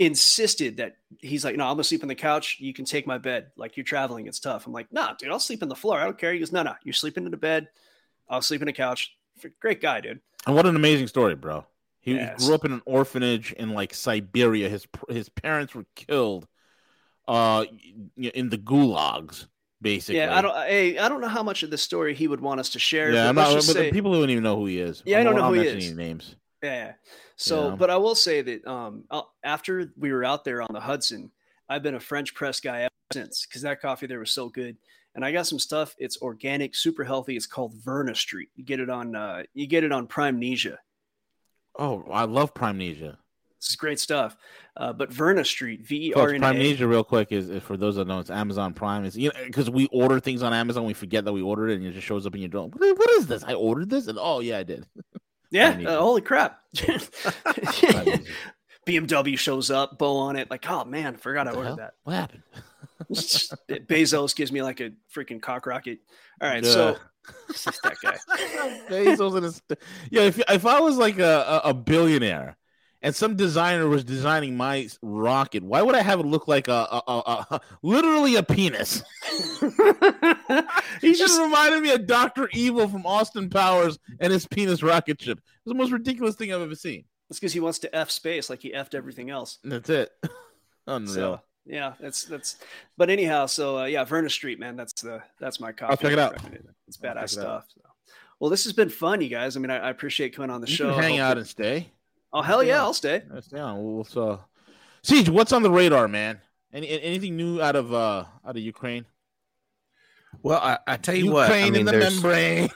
insisted that he's like, no, I'm gonna sleep on the couch. You can take my bed. Like you're traveling, it's tough. I'm like, nah, dude, I'll sleep on the floor. I don't care. He goes, no, no, you're sleeping in the bed. I'll sleep in the couch. Great guy, dude. And what an amazing story, bro. He yes. grew up in an orphanage in like Siberia. His his parents were killed, uh, in the gulags, basically. Yeah, I don't. Hey, I don't know how much of this story he would want us to share. Yeah, but I'm not. But say, people don't even know who he is. Yeah, I'm I don't know who he is. Names. Yeah. So, yeah. But I will say that um, after we were out there on the Hudson, I've been a French press guy ever since because that coffee there was so good. And I got some stuff. It's organic, super healthy. It's called Verna Street. You get it on uh, you get it on Primenesia. Oh, I love Primenesia. This is great stuff. Uh, but Verna Street, V E R N A. Primenesia, real quick, is, is for those that know, it's Amazon Prime. It's, you know, because we order things on Amazon, we forget that we ordered it, and it just shows up in your door. What is this? I ordered this, and oh yeah, I did. Yeah, uh, holy crap. B M W shows up, bow on it. Like, oh, man, I forgot I ordered that. What happened? Bezos gives me like a freaking cock rocket. All right, Duh. so it's just that guy. Bezos and his... Yeah, if, if I was like a, a billionaire and some designer was designing my rocket, why would I have it look like a, a, a, a literally a penis? He just reminded me of Doctor Evil from Austin Powers and his penis rocket ship. It's the most ridiculous thing I've ever seen. It's because he wants to F space like he F'd everything else. That's it. Unreal. So, yeah, that's that's. But anyhow, so uh, yeah, Verna Street, man, that's the that's my copy. I'll check it out. It's badass it stuff. So. Well, this has been fun, you guys. I mean, I, I appreciate coming on the you show. Can hang Hopefully. out and stay. Oh hell yeah, yeah, I'll stay. I'll stay on. We'll, we'll, uh... Siege, what's on the radar, man? Any anything new out of uh, out of Ukraine? Well, I, I tell you Ukraine what, I mean, in the there's... membrane.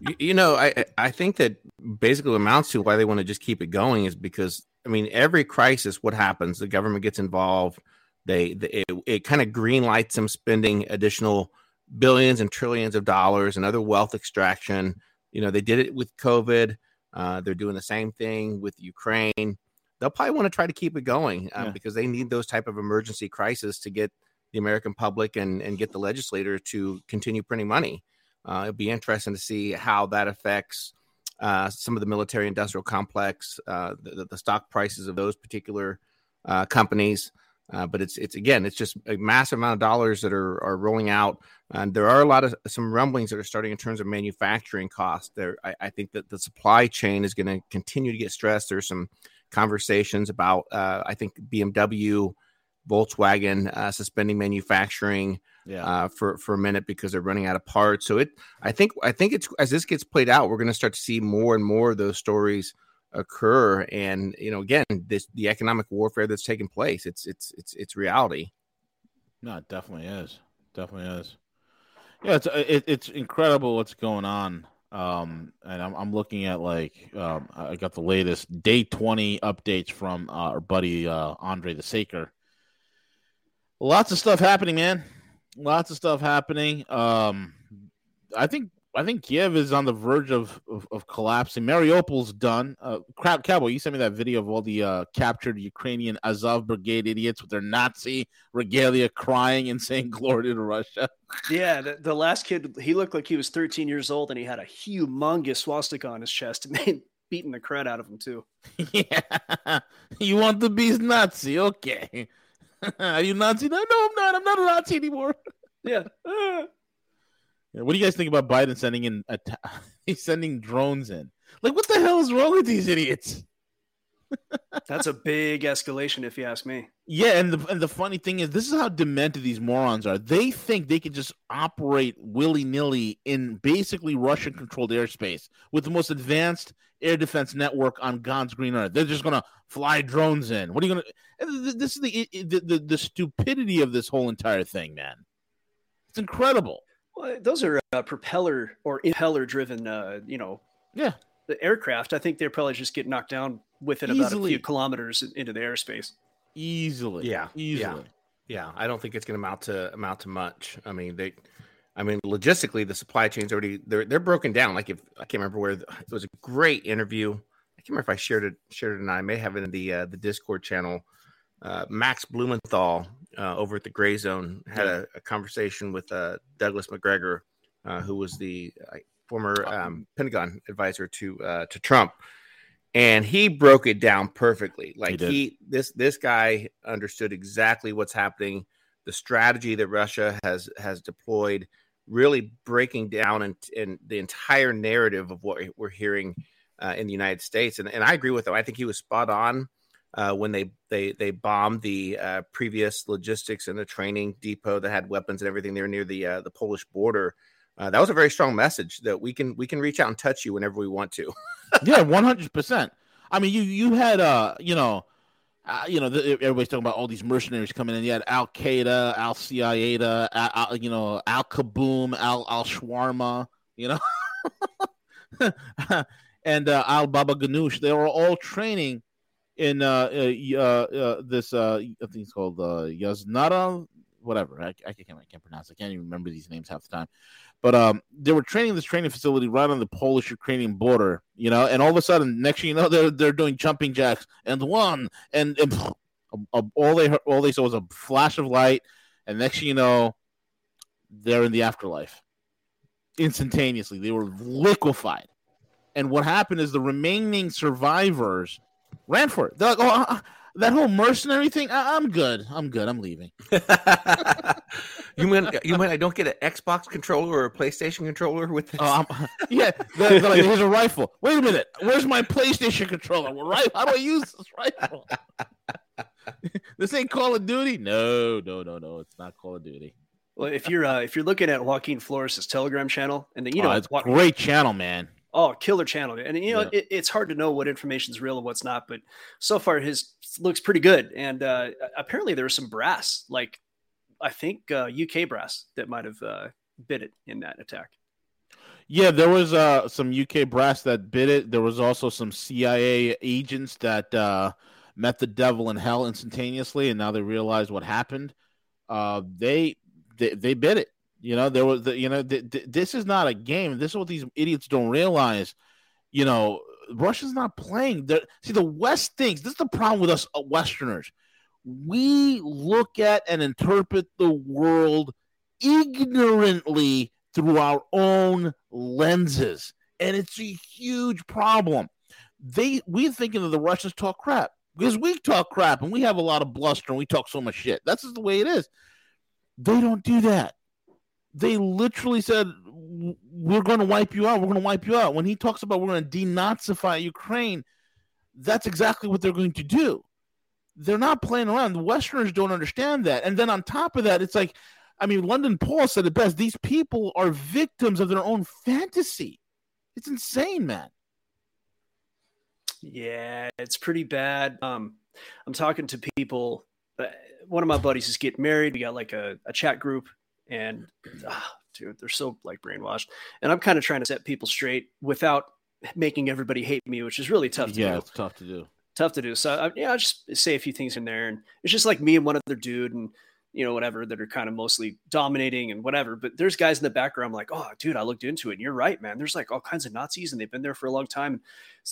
you, you know, I I think that basically amounts to why they want to just keep it going is because I mean, every crisis, what happens? The government gets involved, They, they it, it kind of green lights them spending additional billions and trillions of dollars and other wealth extraction. You know, they did it with COVID. Uh, they're doing the same thing with Ukraine. They'll probably want to try to keep it going uh, yeah. because they need those type of emergency crises to get the American public and, and get the legislator to continue printing money. Uh, it'll be interesting to see how that affects uh, some of the military industrial complex, uh, the, the stock prices of those particular uh, companies. Uh, but it's, it's again, it's just a massive amount of dollars that are, are rolling out. And there are a lot of some rumblings that are starting in terms of manufacturing costs there. I, I think that the supply chain is going to continue to get stressed. There's some conversations about, uh, I think B M W, Volkswagen uh, suspending manufacturing yeah. uh, for, for a minute because they're running out of parts. So it, I think, I think it's, as this gets played out, we're going to start to see more and more of those stories occur. And, you know, again, this, the economic warfare that's taking place, it's, it's, it's, it's reality. No, it definitely is. Definitely is. Yeah. It's, it, it's incredible what's going on. Um, and I'm, I'm looking at like, um, I got the latest day twenty updates from uh, our buddy uh, Andre the Saker. Lots of stuff happening, man. Lots of stuff happening. Um, I think I think Kiev is on the verge of of, of collapsing. Mariupol's done. Uh, Crap, Cowboy, you sent me that video of all the uh, captured Ukrainian Azov brigade idiots with their Nazi regalia crying and saying glory to Russia. Yeah, the, the last kid, he looked like he was thirteen years old, and he had a humongous swastika on his chest, and they beaten the crud out of him, too. Yeah. You want to be Nazi? Okay. Are you Nazi? No, no, I'm not. I'm not a Nazi anymore. Yeah. yeah. What do you guys think about Biden sending in? A t- he's sending drones in. Like, what the hell is wrong with these idiots? That's a big escalation, if you ask me. Yeah, and the and the funny thing is, this is how demented these morons are. They think they can just operate willy nilly in basically Russian controlled airspace with the most advanced air defense network on God's green earth. They're just gonna fly drones in. What are you gonna? This is the the the, the stupidity of this whole entire thing, man. It's incredible. Well, those are uh, propeller or impeller driven. Uh, you know, yeah, the aircraft. I think they probably just get knocked down within easily. About a few kilometers into the airspace. Easily, yeah, easily, yeah. yeah. I don't think it's going to amount to amount to much. I mean, they, I mean, logistically, the supply chain's already they're they're broken down. Like if I can't remember where the, it was a great interview. I can't remember if I shared it shared it or not. I may have it in the uh, the Discord channel. Uh, Max Blumenthal uh, over at the Gray Zone had yeah. a, a conversation with uh, Douglas McGregor, uh, who was the uh, former um, Pentagon advisor to uh, to Trump. And he broke it down perfectly. Like he, he this this guy understood exactly what's happening, the strategy that Russia has has deployed, really breaking down and, and the entire narrative of what we're hearing uh, in the United States. And and I agree with him. I think he was spot on uh, when they they they bombed the uh, previous logistics and the training depot that had weapons and everything there near the uh, the Polish border. Uh, that was a very strong message that we can we can reach out and touch you whenever we want to. Yeah, one hundred percent. I mean, you you had uh, you know, uh, you know, the, everybody's talking about all these mercenaries coming in. You had Al Qaeda, Al Ciaida, Al, Al, you know, Al Kaboom, Al Al Shawarma, you know, and uh, Al Baba Ganoush. They were all training in uh, uh, uh this uh, I think it's called uh, Yaznara, whatever. I, I can't I can't pronounce. I can't even remember these names half the time. But um, they were training this training facility right on the Polish-Ukrainian border, you know, and all of a sudden, next thing you know, they're they're doing jumping jacks and one and, and all they heard, all they saw was a flash of light, and next thing you know, they're in the afterlife. Instantaneously, they were liquefied, and what happened is the remaining survivors ran for it. They're like, oh. Uh, that whole mercenary thing, I- I'm good. I'm good. I'm leaving. You mean you mean I don't get an Xbox controller or a PlayStation controller with this? Uh, I'm, yeah, they're, they're like, here's a rifle. Wait a minute. Where's my PlayStation controller? Right? How do I use this rifle? This ain't Call of Duty. No, no, no, no. It's not Call of Duty. Well, if you're uh, if you're looking at Joaquin Flores' Telegram channel, and the, you know, oh, it's a great channel, man. Oh, killer channel. And, you know, yeah. it, it's hard to know what information's real and what's not, but so far his looks pretty good. And uh, apparently there was some brass, like I think uh, U K brass that might have uh, bid it in that attack. Yeah, there was uh, some U K brass that bid it. There was also some C I A agents that uh, met the devil in hell instantaneously, and now they realize what happened. Uh, they, they they bit it. You know, there was the, you know th- th- this is not a game. This is what these idiots don't realize. You know, Russia's not playing. They're, see, the West thinks this is the problem with us uh, Westerners. We look at and interpret the world ignorantly through our own lenses, and it's a huge problem. They we thinking that the Russians talk crap because we talk crap and we have a lot of bluster and we talk so much shit. That's just the way it is. They don't do that. They literally said, we're going to wipe you out. We're going to wipe you out. When he talks about we're going to denazify Ukraine, that's exactly what they're going to do. They're not playing around. The Westerners don't understand that. And then on top of that, it's like, I mean, London Paul said it best. These people are victims of their own fantasy. It's insane, man. Yeah, it's pretty bad. Um, I'm talking to people. One of my buddies is getting married. We got like a, a chat group, and oh, dude, they're so like brainwashed. And I'm kind of trying to set people straight without making everybody hate me, which is really tough to yeah, do. Yeah, it's tough to do. Tough to do. So I, yeah, I'll just say a few things in there, and it's just like me and one other dude, and you know, whatever, that are kind of mostly dominating and whatever. But there's guys in the background like, oh, dude, I looked into it. And you're right, man. There's like all kinds of Nazis, and they've been there for a long time.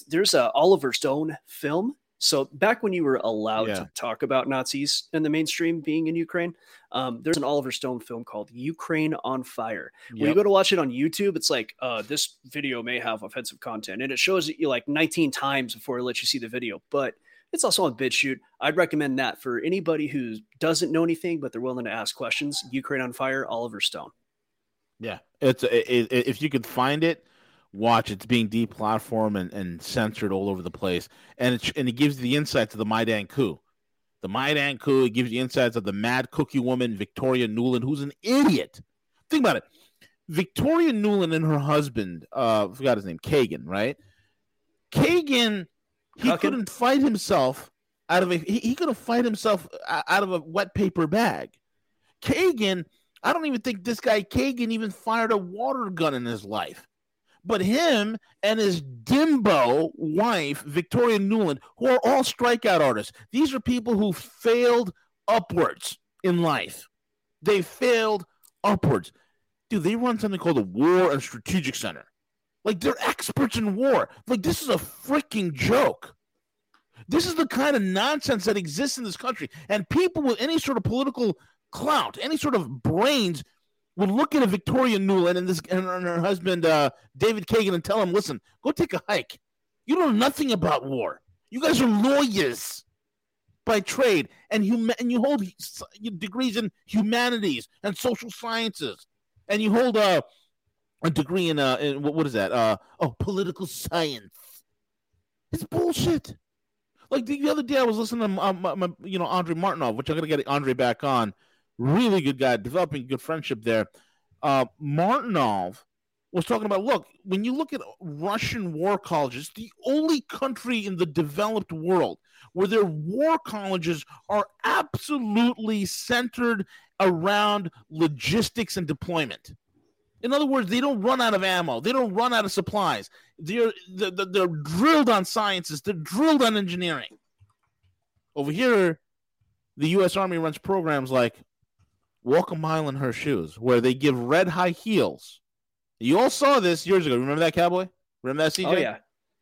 There's a Oliver Stone film. So back when you were allowed yeah. to talk about Nazis in the mainstream being in Ukraine, um, there's an Oliver Stone film called Ukraine on Fire. Yep. When you go to watch it on YouTube, it's like, uh, this video may have offensive content. And it shows it you like nineteen times before it lets you see the video. But it's also on BitChute. I'd recommend that for anybody who doesn't know anything, but they're willing to ask questions. Ukraine on Fire, Oliver Stone. Yeah. it's it, it, If you could find it, watch. It's being deplatformed and, and censored all over the place. And it, and it gives you the insights of the Maidan coup. The Maidan coup, it gives you insights of the mad cookie woman, Victoria Nuland, who's an idiot. Think about it. Victoria Nuland and her husband, uh, I forgot his name, Kagan, right? Kagan... He Huckin. couldn't fight himself out of a he, he couldn't fight himself out of a wet paper bag. Kagan, I don't even think this guy Kagan even fired a water gun in his life. But him and his dimbo wife, Victoria Nuland, who are all strikeout artists. These are people who failed upwards in life. They failed upwards. Dude, they run something called the War and Strategic Center. Like, they're experts in war. Like, this is a freaking joke. This is the kind of nonsense that exists in this country. And people with any sort of political clout, any sort of brains, would look at a Victoria Nuland and, this, and her husband, uh, David Kagan, and tell him, listen, go take a hike. You know nothing about war. You guys are lawyers by trade, and, hum- and you hold degrees in humanities and social sciences, and you hold... Uh, A degree in uh, in, what is that? Uh, oh, political science. It's bullshit. Like the, the other day, I was listening to um, my, my, you know, Andre Martinov, which I'm gonna get Andre back on. Really good guy, developing good friendship there. Uh, Martinov was talking about, look, when you look at Russian war colleges, the only country in the developed world where their war colleges are absolutely centered around logistics and deployment. In other words, they don't run out of ammo. They don't run out of supplies. They're, they're, they're drilled on sciences. They're drilled on engineering. Over here, the U S Army runs programs like Walk a Mile in Her Shoes, where they give red high heels. You all saw this years ago. Remember that, Cowboy? Remember that, C J? Oh, yeah.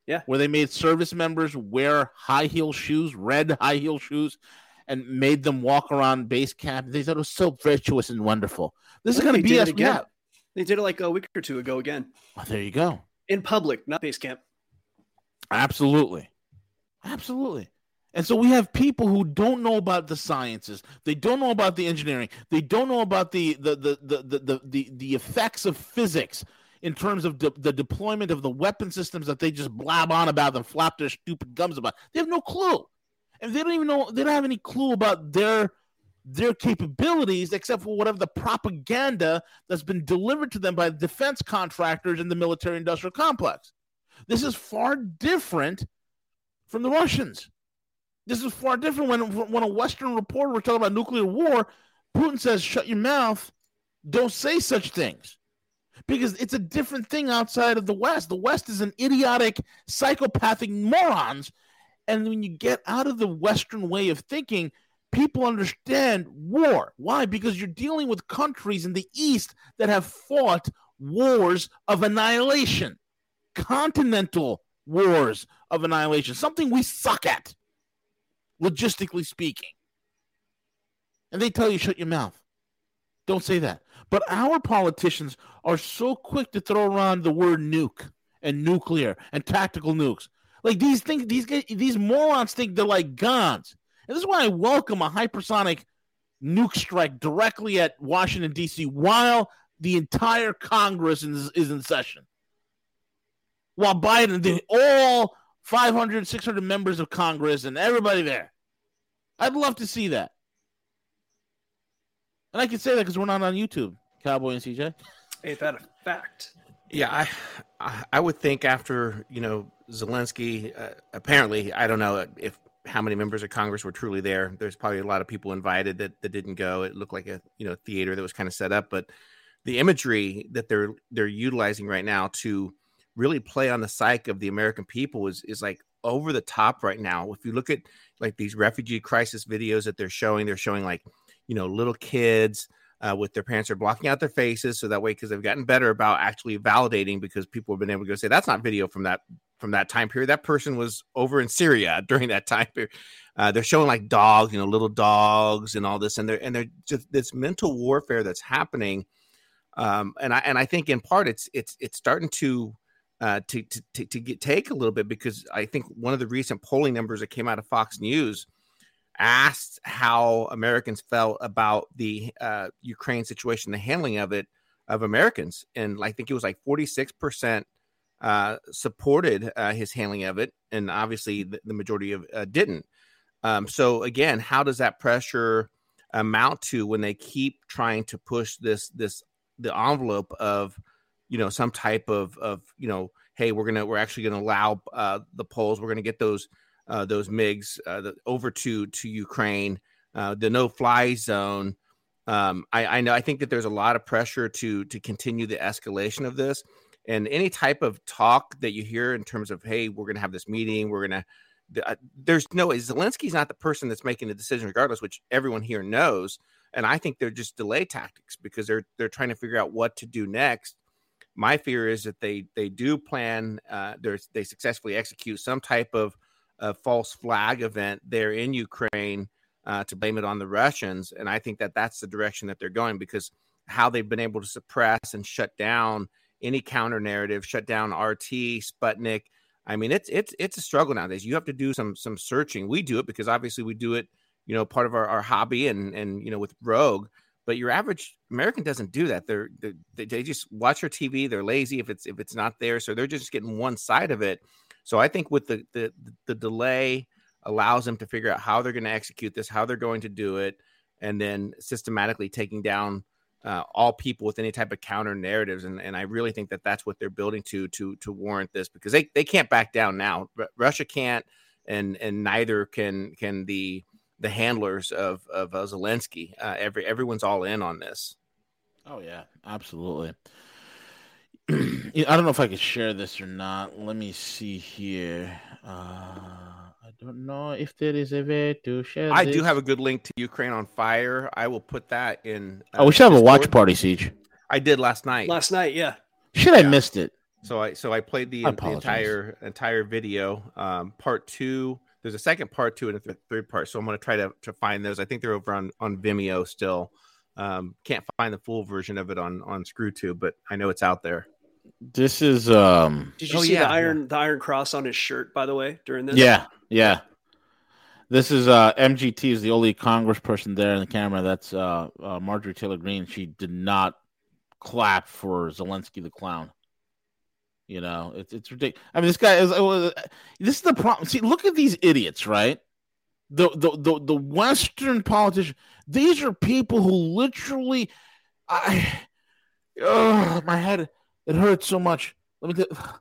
Yeah. Where they made service members wear high heel shoes, red high heel shoes, and made them walk around base camp. They thought it was so virtuous and wonderful. This what is going to be us again. Now. They did it like a week or two ago again. Well, there you go. In public, not base camp. Absolutely. Absolutely. And so we have people who don't know about the sciences. They don't know about the engineering. They don't know about the the the the the the, the effects of physics in terms of de- the deployment of the weapon systems that they just blab on about and flap their stupid gums about. They have no clue. And they don't even know, they don't have any clue about their their capabilities, except for whatever the propaganda that's been delivered to them by defense contractors in the military industrial complex. This is far different from the Russians. This is far different. When, when a Western reporter was talking about nuclear war, Putin says, shut your mouth. Don't say such things, because it's a different thing outside of the West. The West is an idiotic, psychopathic morons. And when you get out of the Western way of thinking, people understand war. Why? Because you're dealing with countries in the East that have fought wars of annihilation, continental wars of annihilation, something we suck at, logistically speaking. And they tell you, shut your mouth. Don't say that. But our politicians are so quick to throw around the word nuke and nuclear and tactical nukes. Like these things, these these morons think they're like gods. And this is why I welcome a hypersonic nuke strike directly at Washington, D C while the entire Congress is, is in session. While Biden, all five hundred, six hundred members of Congress and everybody there. I'd love to see that. And I can say that because we're not on YouTube, Cowboy and C J. Ain't that a fact? Yeah, I, I, I would think after, you know, Zelensky, uh, apparently, I don't know if how many members of Congress were truly there. There's probably a lot of people invited that, that didn't go. It looked like a, you know, theater that was kind of set up. But the imagery that they're they're utilizing right now to really play on the psyche of the American people is is like over the top right now. If you look at like these refugee crisis videos that they're showing, they're showing like, you know, little kids uh, with their parents are blocking out their faces. So that way, because they've gotten better about actually validating, because people have been able to go say, that's not video from that from that time period. That person was over in Syria during that time period. Uh, they're showing like dogs, you know, little dogs and all this. And they're, and they're just this mental warfare that's happening. Um, and I and I think in part it's it's it's starting to uh, to, to, to, to get, take a little bit, because I think one of the recent polling numbers that came out of Fox News asked how Americans felt about the uh, Ukraine situation, the handling of it, of Americans. And I think it was like forty-six percent uh, supported uh, his handling of it. And obviously the, the majority of uh, didn't. Um, so again, how does that pressure amount to when they keep trying to push this, this, the envelope of, you know, some type of, of, you know, hey, we're going to, we're actually going to allow uh, the Poles, we're going to get those Uh, those MiGs uh, the, over to to Ukraine, uh, the no-fly zone. Um, I, I know. I think that there's a lot of pressure to to continue the escalation of this, and any type of talk that you hear in terms of, hey, we're going to have this meeting, we're going to. Th- uh, there's no Zelensky's not the person that's making the decision, regardless, which everyone here knows. And I think they're just delay tactics because they're they're trying to figure out what to do next. My fear is that they they do plan. Uh, they successfully execute some type of a false flag event there in Ukraine uh, to blame it on the Russians. And I think that that's the direction that they're going, because how they've been able to suppress and shut down any counter narrative, shut down R T, Sputnik. I mean, it's it's it's a struggle nowadays. You have to do some some searching. We do it because obviously we do it, you know, part of our, our hobby and and you know with Rogue. But your average American doesn't do that. They're, they're they just watch their T V. They're lazy if it's if it's not there. So they're just getting one side of it. So I think with the, the the delay allows them to figure out how they're going to execute this, how they're going to do it, and then systematically taking down uh, all people with any type of counter narratives. And and I really think that that's what they're building to to to warrant this, because they, they can't back down now. R- Russia can't, and and neither can can the the handlers of of uh, Zelensky. Uh, every everyone's all in on this. Oh yeah, absolutely. I don't know if I could share this or not. Let me see here. Uh, I don't know if there is a way to share I this. Do have a good link to Ukraine on Fire. I will put that in. Uh, oh, we should have a watch party, Siege. I did last night. Last night, yeah. Shit, yeah. I missed it. So I so I played the, I the entire entire video. Um, part two. There's a second part two and a th- third part. So I'm going to try to to find those. I think they're over on, on Vimeo still. Um, can't find the full version of it on on ScrewTube, but I know it's out there. This is um did you oh, see yeah, the iron yeah. the iron cross on his shirt, by the way, during this? Yeah, yeah. This is uh M G T is the only congressperson there in the camera. That's uh, uh Marjorie Taylor Greene. She did not clap for Zelensky the clown. You know, it's it's ridiculous. I mean, this guy is it was, this is the problem. See, look at these idiots, right? The the the, the Western politicians, these are people who literally I oh my head It hurts so much. Let me tell,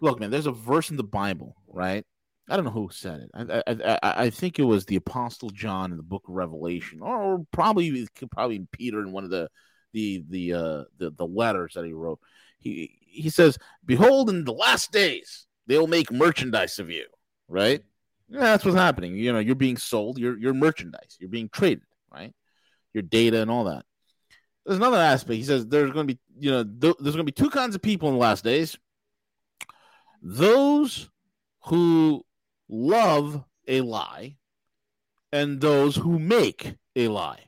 look, man. There's a verse in the Bible, right? I don't know who said it. I, I, I think it was the Apostle John in the Book of Revelation, or probably probably Peter in one of the the the uh, the, the letters that he wrote. He he says, "Behold, in the last days they will make merchandise of you." Right? Yeah, that's what's happening. You know, you're being sold. You're you're merchandise. You're being traded, right? Your data and all that. There's another aspect. He says there's going to be, you know, th- there's going to be two kinds of people in the last days. Those who love a lie and those who make a lie.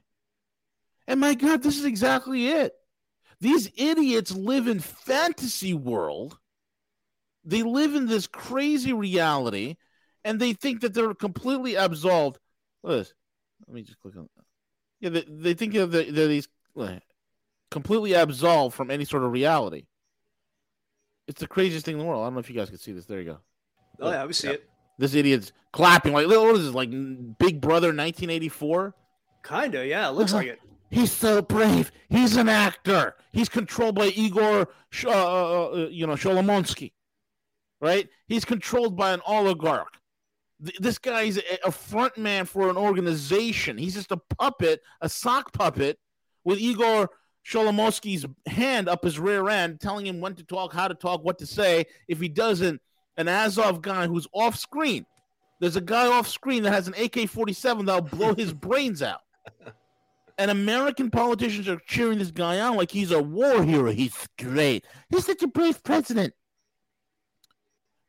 And my God, this is exactly it. These idiots live in fantasy world. They live in this crazy reality and they think that they're completely absolved. Look at this. Let me just click on that. Yeah, they, they think that they're, they're these completely absolved from any sort of reality. It's the craziest thing in the world. I don't know if you guys can see this. There you go. Oh, yeah, we see yeah. it. This idiot's clapping. Like, what is this, like Big Brother nineteen eighty-four? Kind of, yeah. It looks like it. He's so brave. He's an actor. He's controlled by Igor, uh, you know, Sholomonski, right? He's controlled by an oligarch. This guy is a front man for an organization. He's just a puppet, a sock puppet with Igor Sholomonski's hand up his rear end, telling him when to talk, how to talk, what to say. If he doesn't, an Azov guy who's off screen. There's a guy off screen that has an A K forty-seven that'll blow his brains out. And American politicians are cheering this guy on like he's a war hero. He's great. He's such a brave president.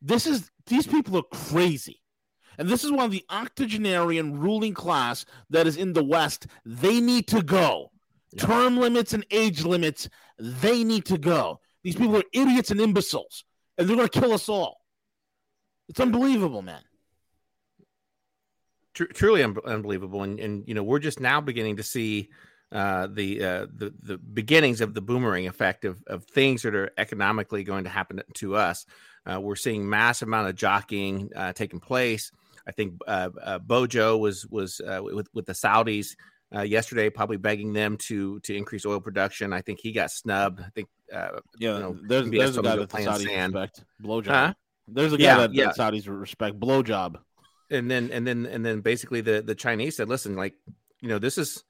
This is these people are crazy. And this is one of the octogenarian ruling class that is in the West. They need to go. Yeah. Term limits and age limits, they need to go. These people are idiots and imbeciles, and they're going to kill us all. It's unbelievable, man. Tr- truly un- unbelievable. And, and, you know, we're just now beginning to see uh, the, uh, the the beginnings of the boomerang effect of, of things that are economically going to happen to us. Uh, we're seeing massive amount of jockeying uh, taking place. I think uh, uh, Bojo was was uh, with, with the Saudis uh, yesterday, probably begging them to to increase oil production. I think he got snubbed. I think uh, yeah, you know, there's, there's a guy that the Saudis sand. respect. Blowjob. Huh? There's a guy yeah, that, yeah. that Saudis respect. Blowjob. And then and then and then basically the, the Chinese said, listen, like, you know, this is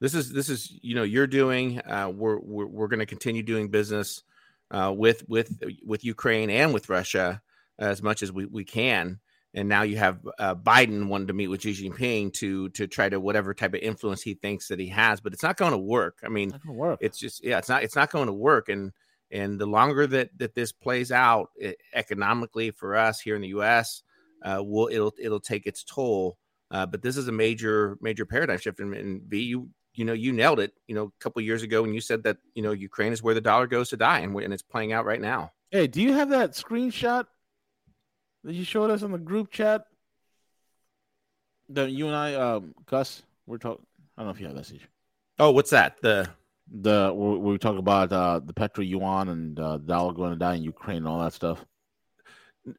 this is this is, you know, you're doing. Uh, we're we're, we're going to continue doing business uh, with with with Ukraine and with Russia as much as we, we can. And now you have uh, Biden wanting to meet with Xi Jinping to to try to whatever type of influence he thinks that he has. But it's not going to work. I mean, it's, work. it's just yeah, it's not it's not going to work. And and the longer that, that this plays out it, economically for us here in the U S, uh, we'll it'll it'll take its toll. Uh, but this is a major major paradigm shift. And, and B, you you know you nailed it. You know, a couple of years ago when you said that you know Ukraine is where the dollar goes to die, and we, and it's playing out right now. Hey, do you have that screenshot that you showed us on the group chat? That you and I, um, Gus, we're talking. I don't know if you have that. Either. Oh, what's that? The the we, we talk about uh, the petro yuan and uh, the dollar going to die in Ukraine and all that stuff.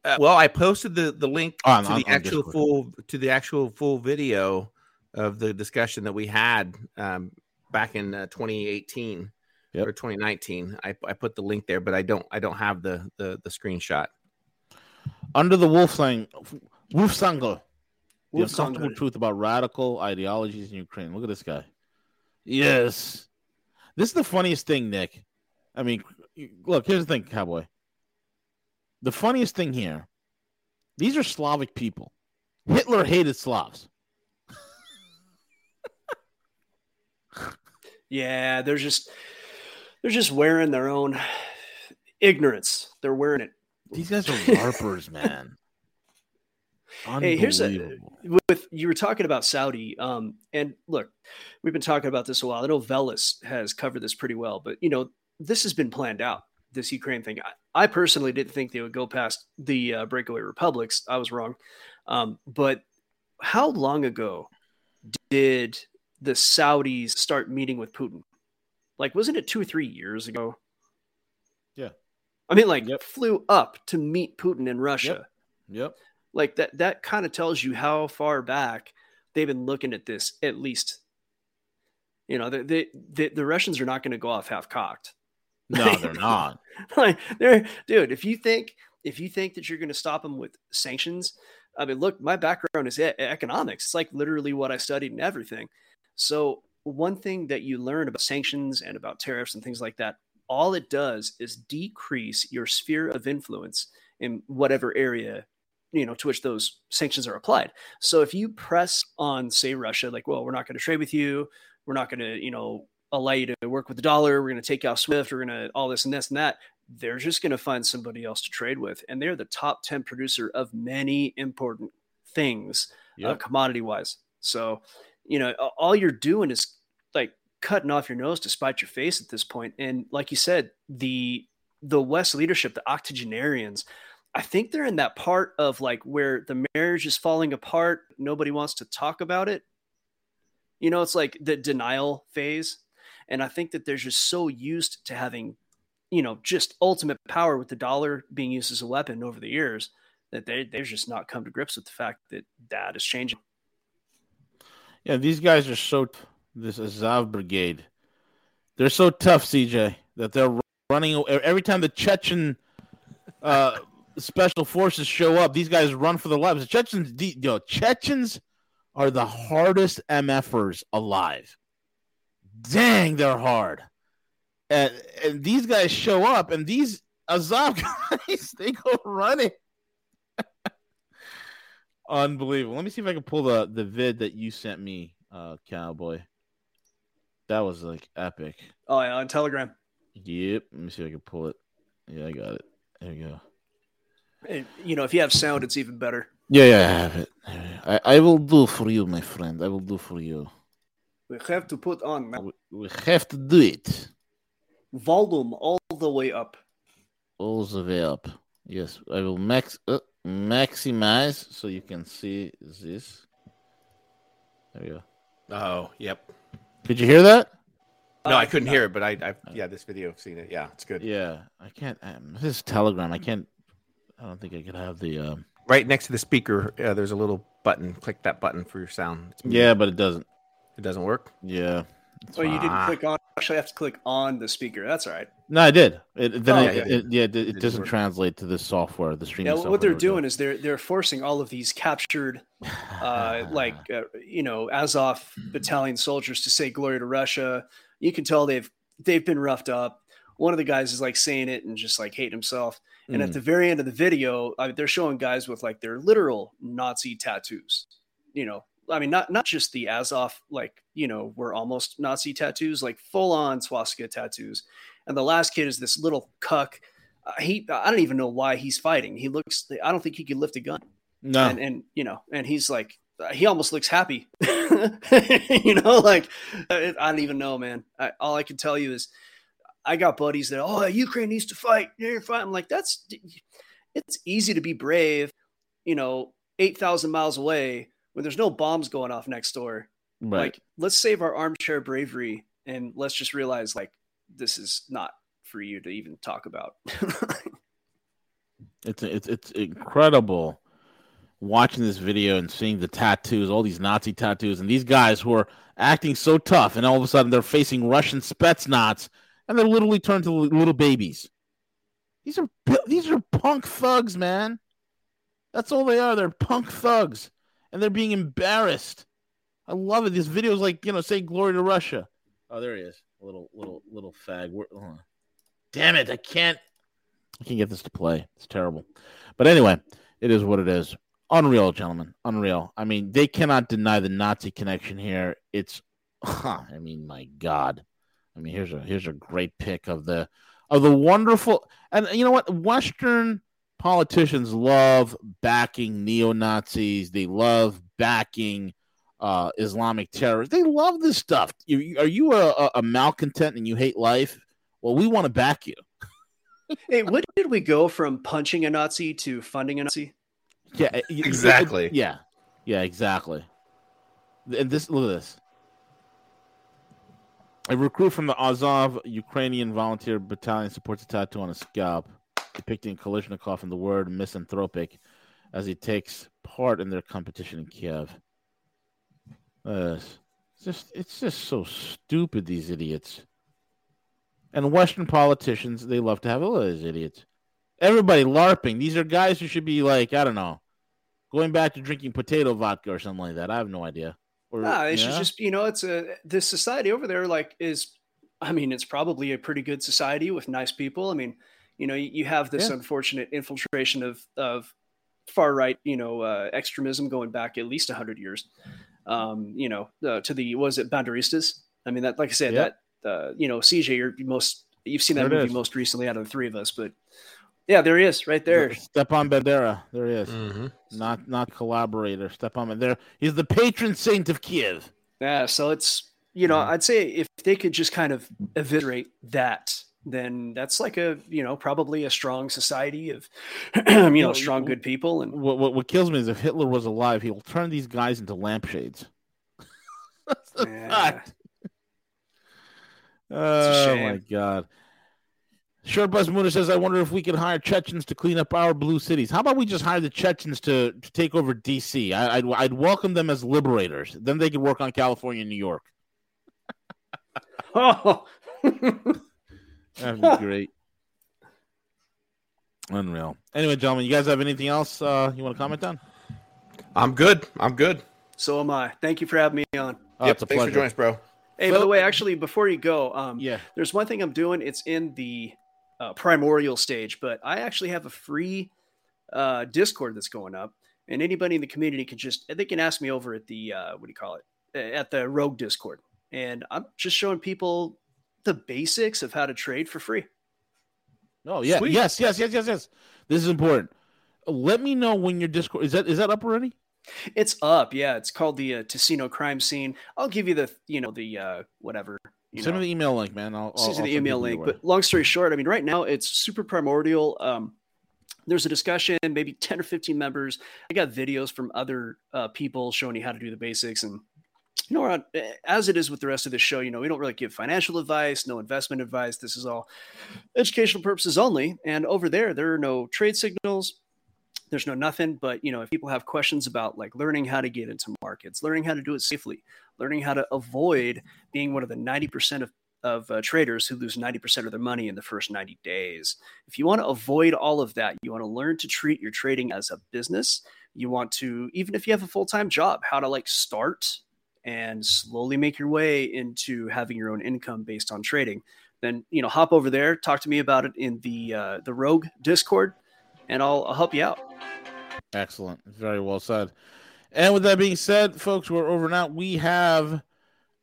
Uh, well, I posted the, the link oh, to I'm, the I'm actual Discord. full to the actual full video of the discussion that we had um, back in uh, twenty eighteen yep. or twenty nineteen. I, I put the link there, but I don't I don't have the the, the screenshot. Under the wolf sang, wolf sangle, the uncomfortable truth about radical ideologies in Ukraine. Look at this guy. Yes, this is the funniest thing, Nick. I mean, look, here's the thing, Cowboy. The funniest thing here, these are Slavic people. Hitler hated Slavs. Yeah, they're just they're just wearing their own ignorance. They're wearing it. These guys are LARPers, man. Hey, here's a with you were talking about Saudi, um, and look, we've been talking about this a while. I know Velis has covered this pretty well, but you know this has been planned out. This Ukraine thing, I, I personally didn't think they would go past the uh, breakaway republics. I was wrong, um, but how long ago did the Saudis start meeting with Putin? Like, wasn't it two or three years ago? Yeah. I mean, like, yep. flew up to meet Putin in Russia. Yep. yep. Like, that that kind of tells you how far back they've been looking at this, at least. You know, the, the, the, the Russians are not going to go off half-cocked. No, they're not. Like, they're, dude, if you think if you think that you're going to stop them with sanctions, I mean, look, my background is e- economics. It's like literally what I studied and everything. So one thing that you learn about sanctions and about tariffs and things like that, all it does is decrease your sphere of influence in whatever area you know, to which those sanctions are applied. So if you press on, say, Russia, like, well, we're not going to trade with you. We're not going to, you know, allow you to work with the dollar. We're going to take out SWIFT. We're going to all this and this and that. They're just going to find somebody else to trade with. And they're the top ten producer of many important things, yep. uh, commodity wise. So, you know, all you're doing is like cutting off your nose to spite your face at this point. And like you said, the, the West leadership, the octogenarians, I think they're in that part of like where the marriage is falling apart. Nobody wants to talk about it. You know, it's like the denial phase. And I think that they're just so used to having, you know, just ultimate power with the dollar being used as a weapon over the years that they, they've just not come to grips with the fact that that is changing. Yeah, these guys are so, this Azov brigade, they're so tough, C J, that they're running. Every time the Chechen uh, special forces show up, these guys run for their lives. The Chechens, you know, Chechens are the hardest MFers alive. Dang, they're hard. And, and these guys show up, and these Azov guys, they go running. Unbelievable. Let me see if I can pull the, the vid that you sent me, uh, Cowboy. That was, like, epic. Oh, yeah, on Telegram. Yep. Let me see if I can pull it. Yeah, I got it. There we go. Hey, you know, if you have sound, it's even better. Yeah, yeah, I have it. I, I will do for you, my friend. I will do for you. We have to put on, man. We, we have to do it. Volume all the way up. All the way up. Yes, I will max uh, maximize so you can see this. There you go. Oh, yep. Could you hear that? No, I couldn't no. hear it, but I, I, yeah, this video, I've seen it. Yeah, it's good. Yeah, I can't. Um, this is Telegram. I can't. I don't think I could have the. Um... Right next to the speaker, uh, there's a little button. Click that button for your sound. It's yeah, but it doesn't. It doesn't work? Yeah. Oh, you didn't click on. Actually, I have to click on the speaker. That's all right. No, I did. It, then oh, it, yeah, yeah. It, yeah, it, it doesn't translate to the software, the streaming. Yeah, software what they're doing is they're they're forcing all of these captured, uh, like uh, you know, Azov battalion soldiers to say "Glory to Russia." You can tell they've they've been roughed up. One of the guys is like saying it and just like hating himself. And mm. at the very end of the video, I mean, they're showing guys with like their literal Nazi tattoos. You know. I mean, not, not just the Azov, like, you know, we're almost Nazi tattoos, like full on swastika tattoos. And the last kid is this little cuck. Uh, he, I don't even know why he's fighting. He looks, I don't think he could lift a gun. No. And, and you know, and he's like, uh, he almost looks happy, you know, like, I don't even know, man. I, all I can tell you is I got buddies that, oh, Ukraine needs to fight. You're fighting. I'm like, that's, it's easy to be brave, you know, eight thousand miles away. When there's no bombs going off next door, right. Like let's save our armchair bravery and let's just realize like this is not for you to even talk about. it's it's it's incredible watching this video and seeing the tattoos, all these Nazi tattoos, and these guys who are acting so tough, and all of a sudden they're facing Russian Spetsnaz, and they're literally turned to little babies. These are these are punk thugs, man. That's all they are. They're punk thugs. And they're being embarrassed. I love it. This video is like, you know, say glory to Russia. Oh, there he is. Little, little, little fag. We're, oh. Damn it. I can't. I can't get this to play. It's terrible. But anyway, it is what it is. Unreal, gentlemen. Unreal. I mean, they cannot deny the Nazi connection here. It's, huh, I mean, my God. I mean, here's a, here's a great pick of the, of the wonderful. And you know what? Western politicians love backing neo-Nazis. They love backing uh, Islamic terrorists. They love this stuff. You, are you a, a malcontent and you hate life? Well, we want to back you. Hey, when did we go from punching a Nazi to funding a Nazi? Yeah, exactly. Yeah, yeah, exactly. And this, look at this. A recruit from the Azov Ukrainian Volunteer Battalion supports a tattoo on his scalp, depicting Kalashnikov and the word misanthropic as he takes part in their competition in Kiev. Uh, it's just, it's just so stupid, these idiots. And Western politicians, they love to have all these idiots. Everybody LARPing. These are guys who should be like, I don't know, going back to drinking potato vodka or something like that. I have no idea. Or, nah, it's yeah? just, you know, it's a, this society over there, like, is, I mean, it's probably a pretty good society with nice people. I mean, you know, you have this yeah. unfortunate infiltration of, of far right, you know, uh, extremism going back at least one hundred years, um, you know, uh, to the, was it Banderistas? I mean, that, like I said, yep. that, uh, you know, C J, you're most, you've seen that there movie most recently out of the three of us, but yeah, there he is right there. Stepan Bandera. There he is. Mm-hmm. Not, not collaborator. Stepan Bandera. He's the patron saint of Kiev. Yeah. So it's, you know, mm-hmm. I'd say if they could just kind of eviscerate that, then that's like a, you know, probably a strong society of, you know, strong good people. And what, what what kills me is if Hitler was alive, he will turn these guys into lampshades. That's the yeah. fact. Oh my God. Shortbus Mooner says, I wonder if we could hire Chechens to clean up our blue cities. How about we just hire the Chechens to, to take over D C? I, I'd, I'd welcome them as liberators. Then they could work on California and New York. Oh, that'd be great. Unreal. Anyway, gentlemen, you guys have anything else uh, you want to comment on? I'm good. I'm good. So am I. Thank you for having me on. Oh, yep, it's a thanks pleasure. For joining us, bro. Hey, so, by the way, actually, before you go, um, yeah. there's one thing I'm doing. It's in the uh, primordial stage, but I actually have a free uh, Discord that's going up, and anybody in the community can just – they can ask me over at the uh, – what do you call it? At the Rogue Discord. And I'm just showing people – the basics of how to trade for free. Oh yeah. Sweet. Yes, yes, yes, yes, yes. This is important. Let me know when your Discord is that is that up already? It's up. Yeah, it's called the uh, Ticino Crime Scene. I'll give you the, you know, the uh whatever. You send know. me the email link, man. I'll, I'll send you the email link. But long story short, I mean, right now it's super primordial. Um, there's a discussion, maybe ten or fifteen members. I got videos from other uh, people showing you how to do the basics and. You know, as it is with the rest of the show, you know, we don't really give financial advice, no investment advice. This is all educational purposes only. And over there, there are no trade signals. There's no nothing. But, you know, if people have questions about like learning how to get into markets, learning how to do it safely, learning how to avoid being one of the ninety percent of, of uh, traders who lose ninety percent of their money in the first ninety days. If you want to avoid all of that, you want to learn to treat your trading as a business. You want to, even if you have a full-time job, how to like start and slowly make your way into having your own income based on trading, then, you know, hop over there, talk to me about it in the uh, the Rogue Discord, and I'll, I'll help you out. Excellent. Very well said. And with that being said, folks, we're over now. We have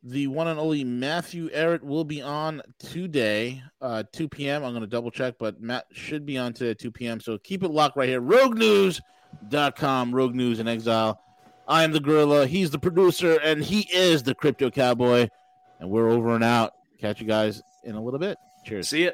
the one and only Matthew Errett will be on today, uh, two p.m. I'm going to double check, but Matt should be on today at two p.m. So keep it locked right here. rogue news dot com, Rogue News in Exile. I am the gorilla, he's the producer, and he is the Crypto Cowboy. And we're over and out. Catch you guys in a little bit. Cheers. See ya.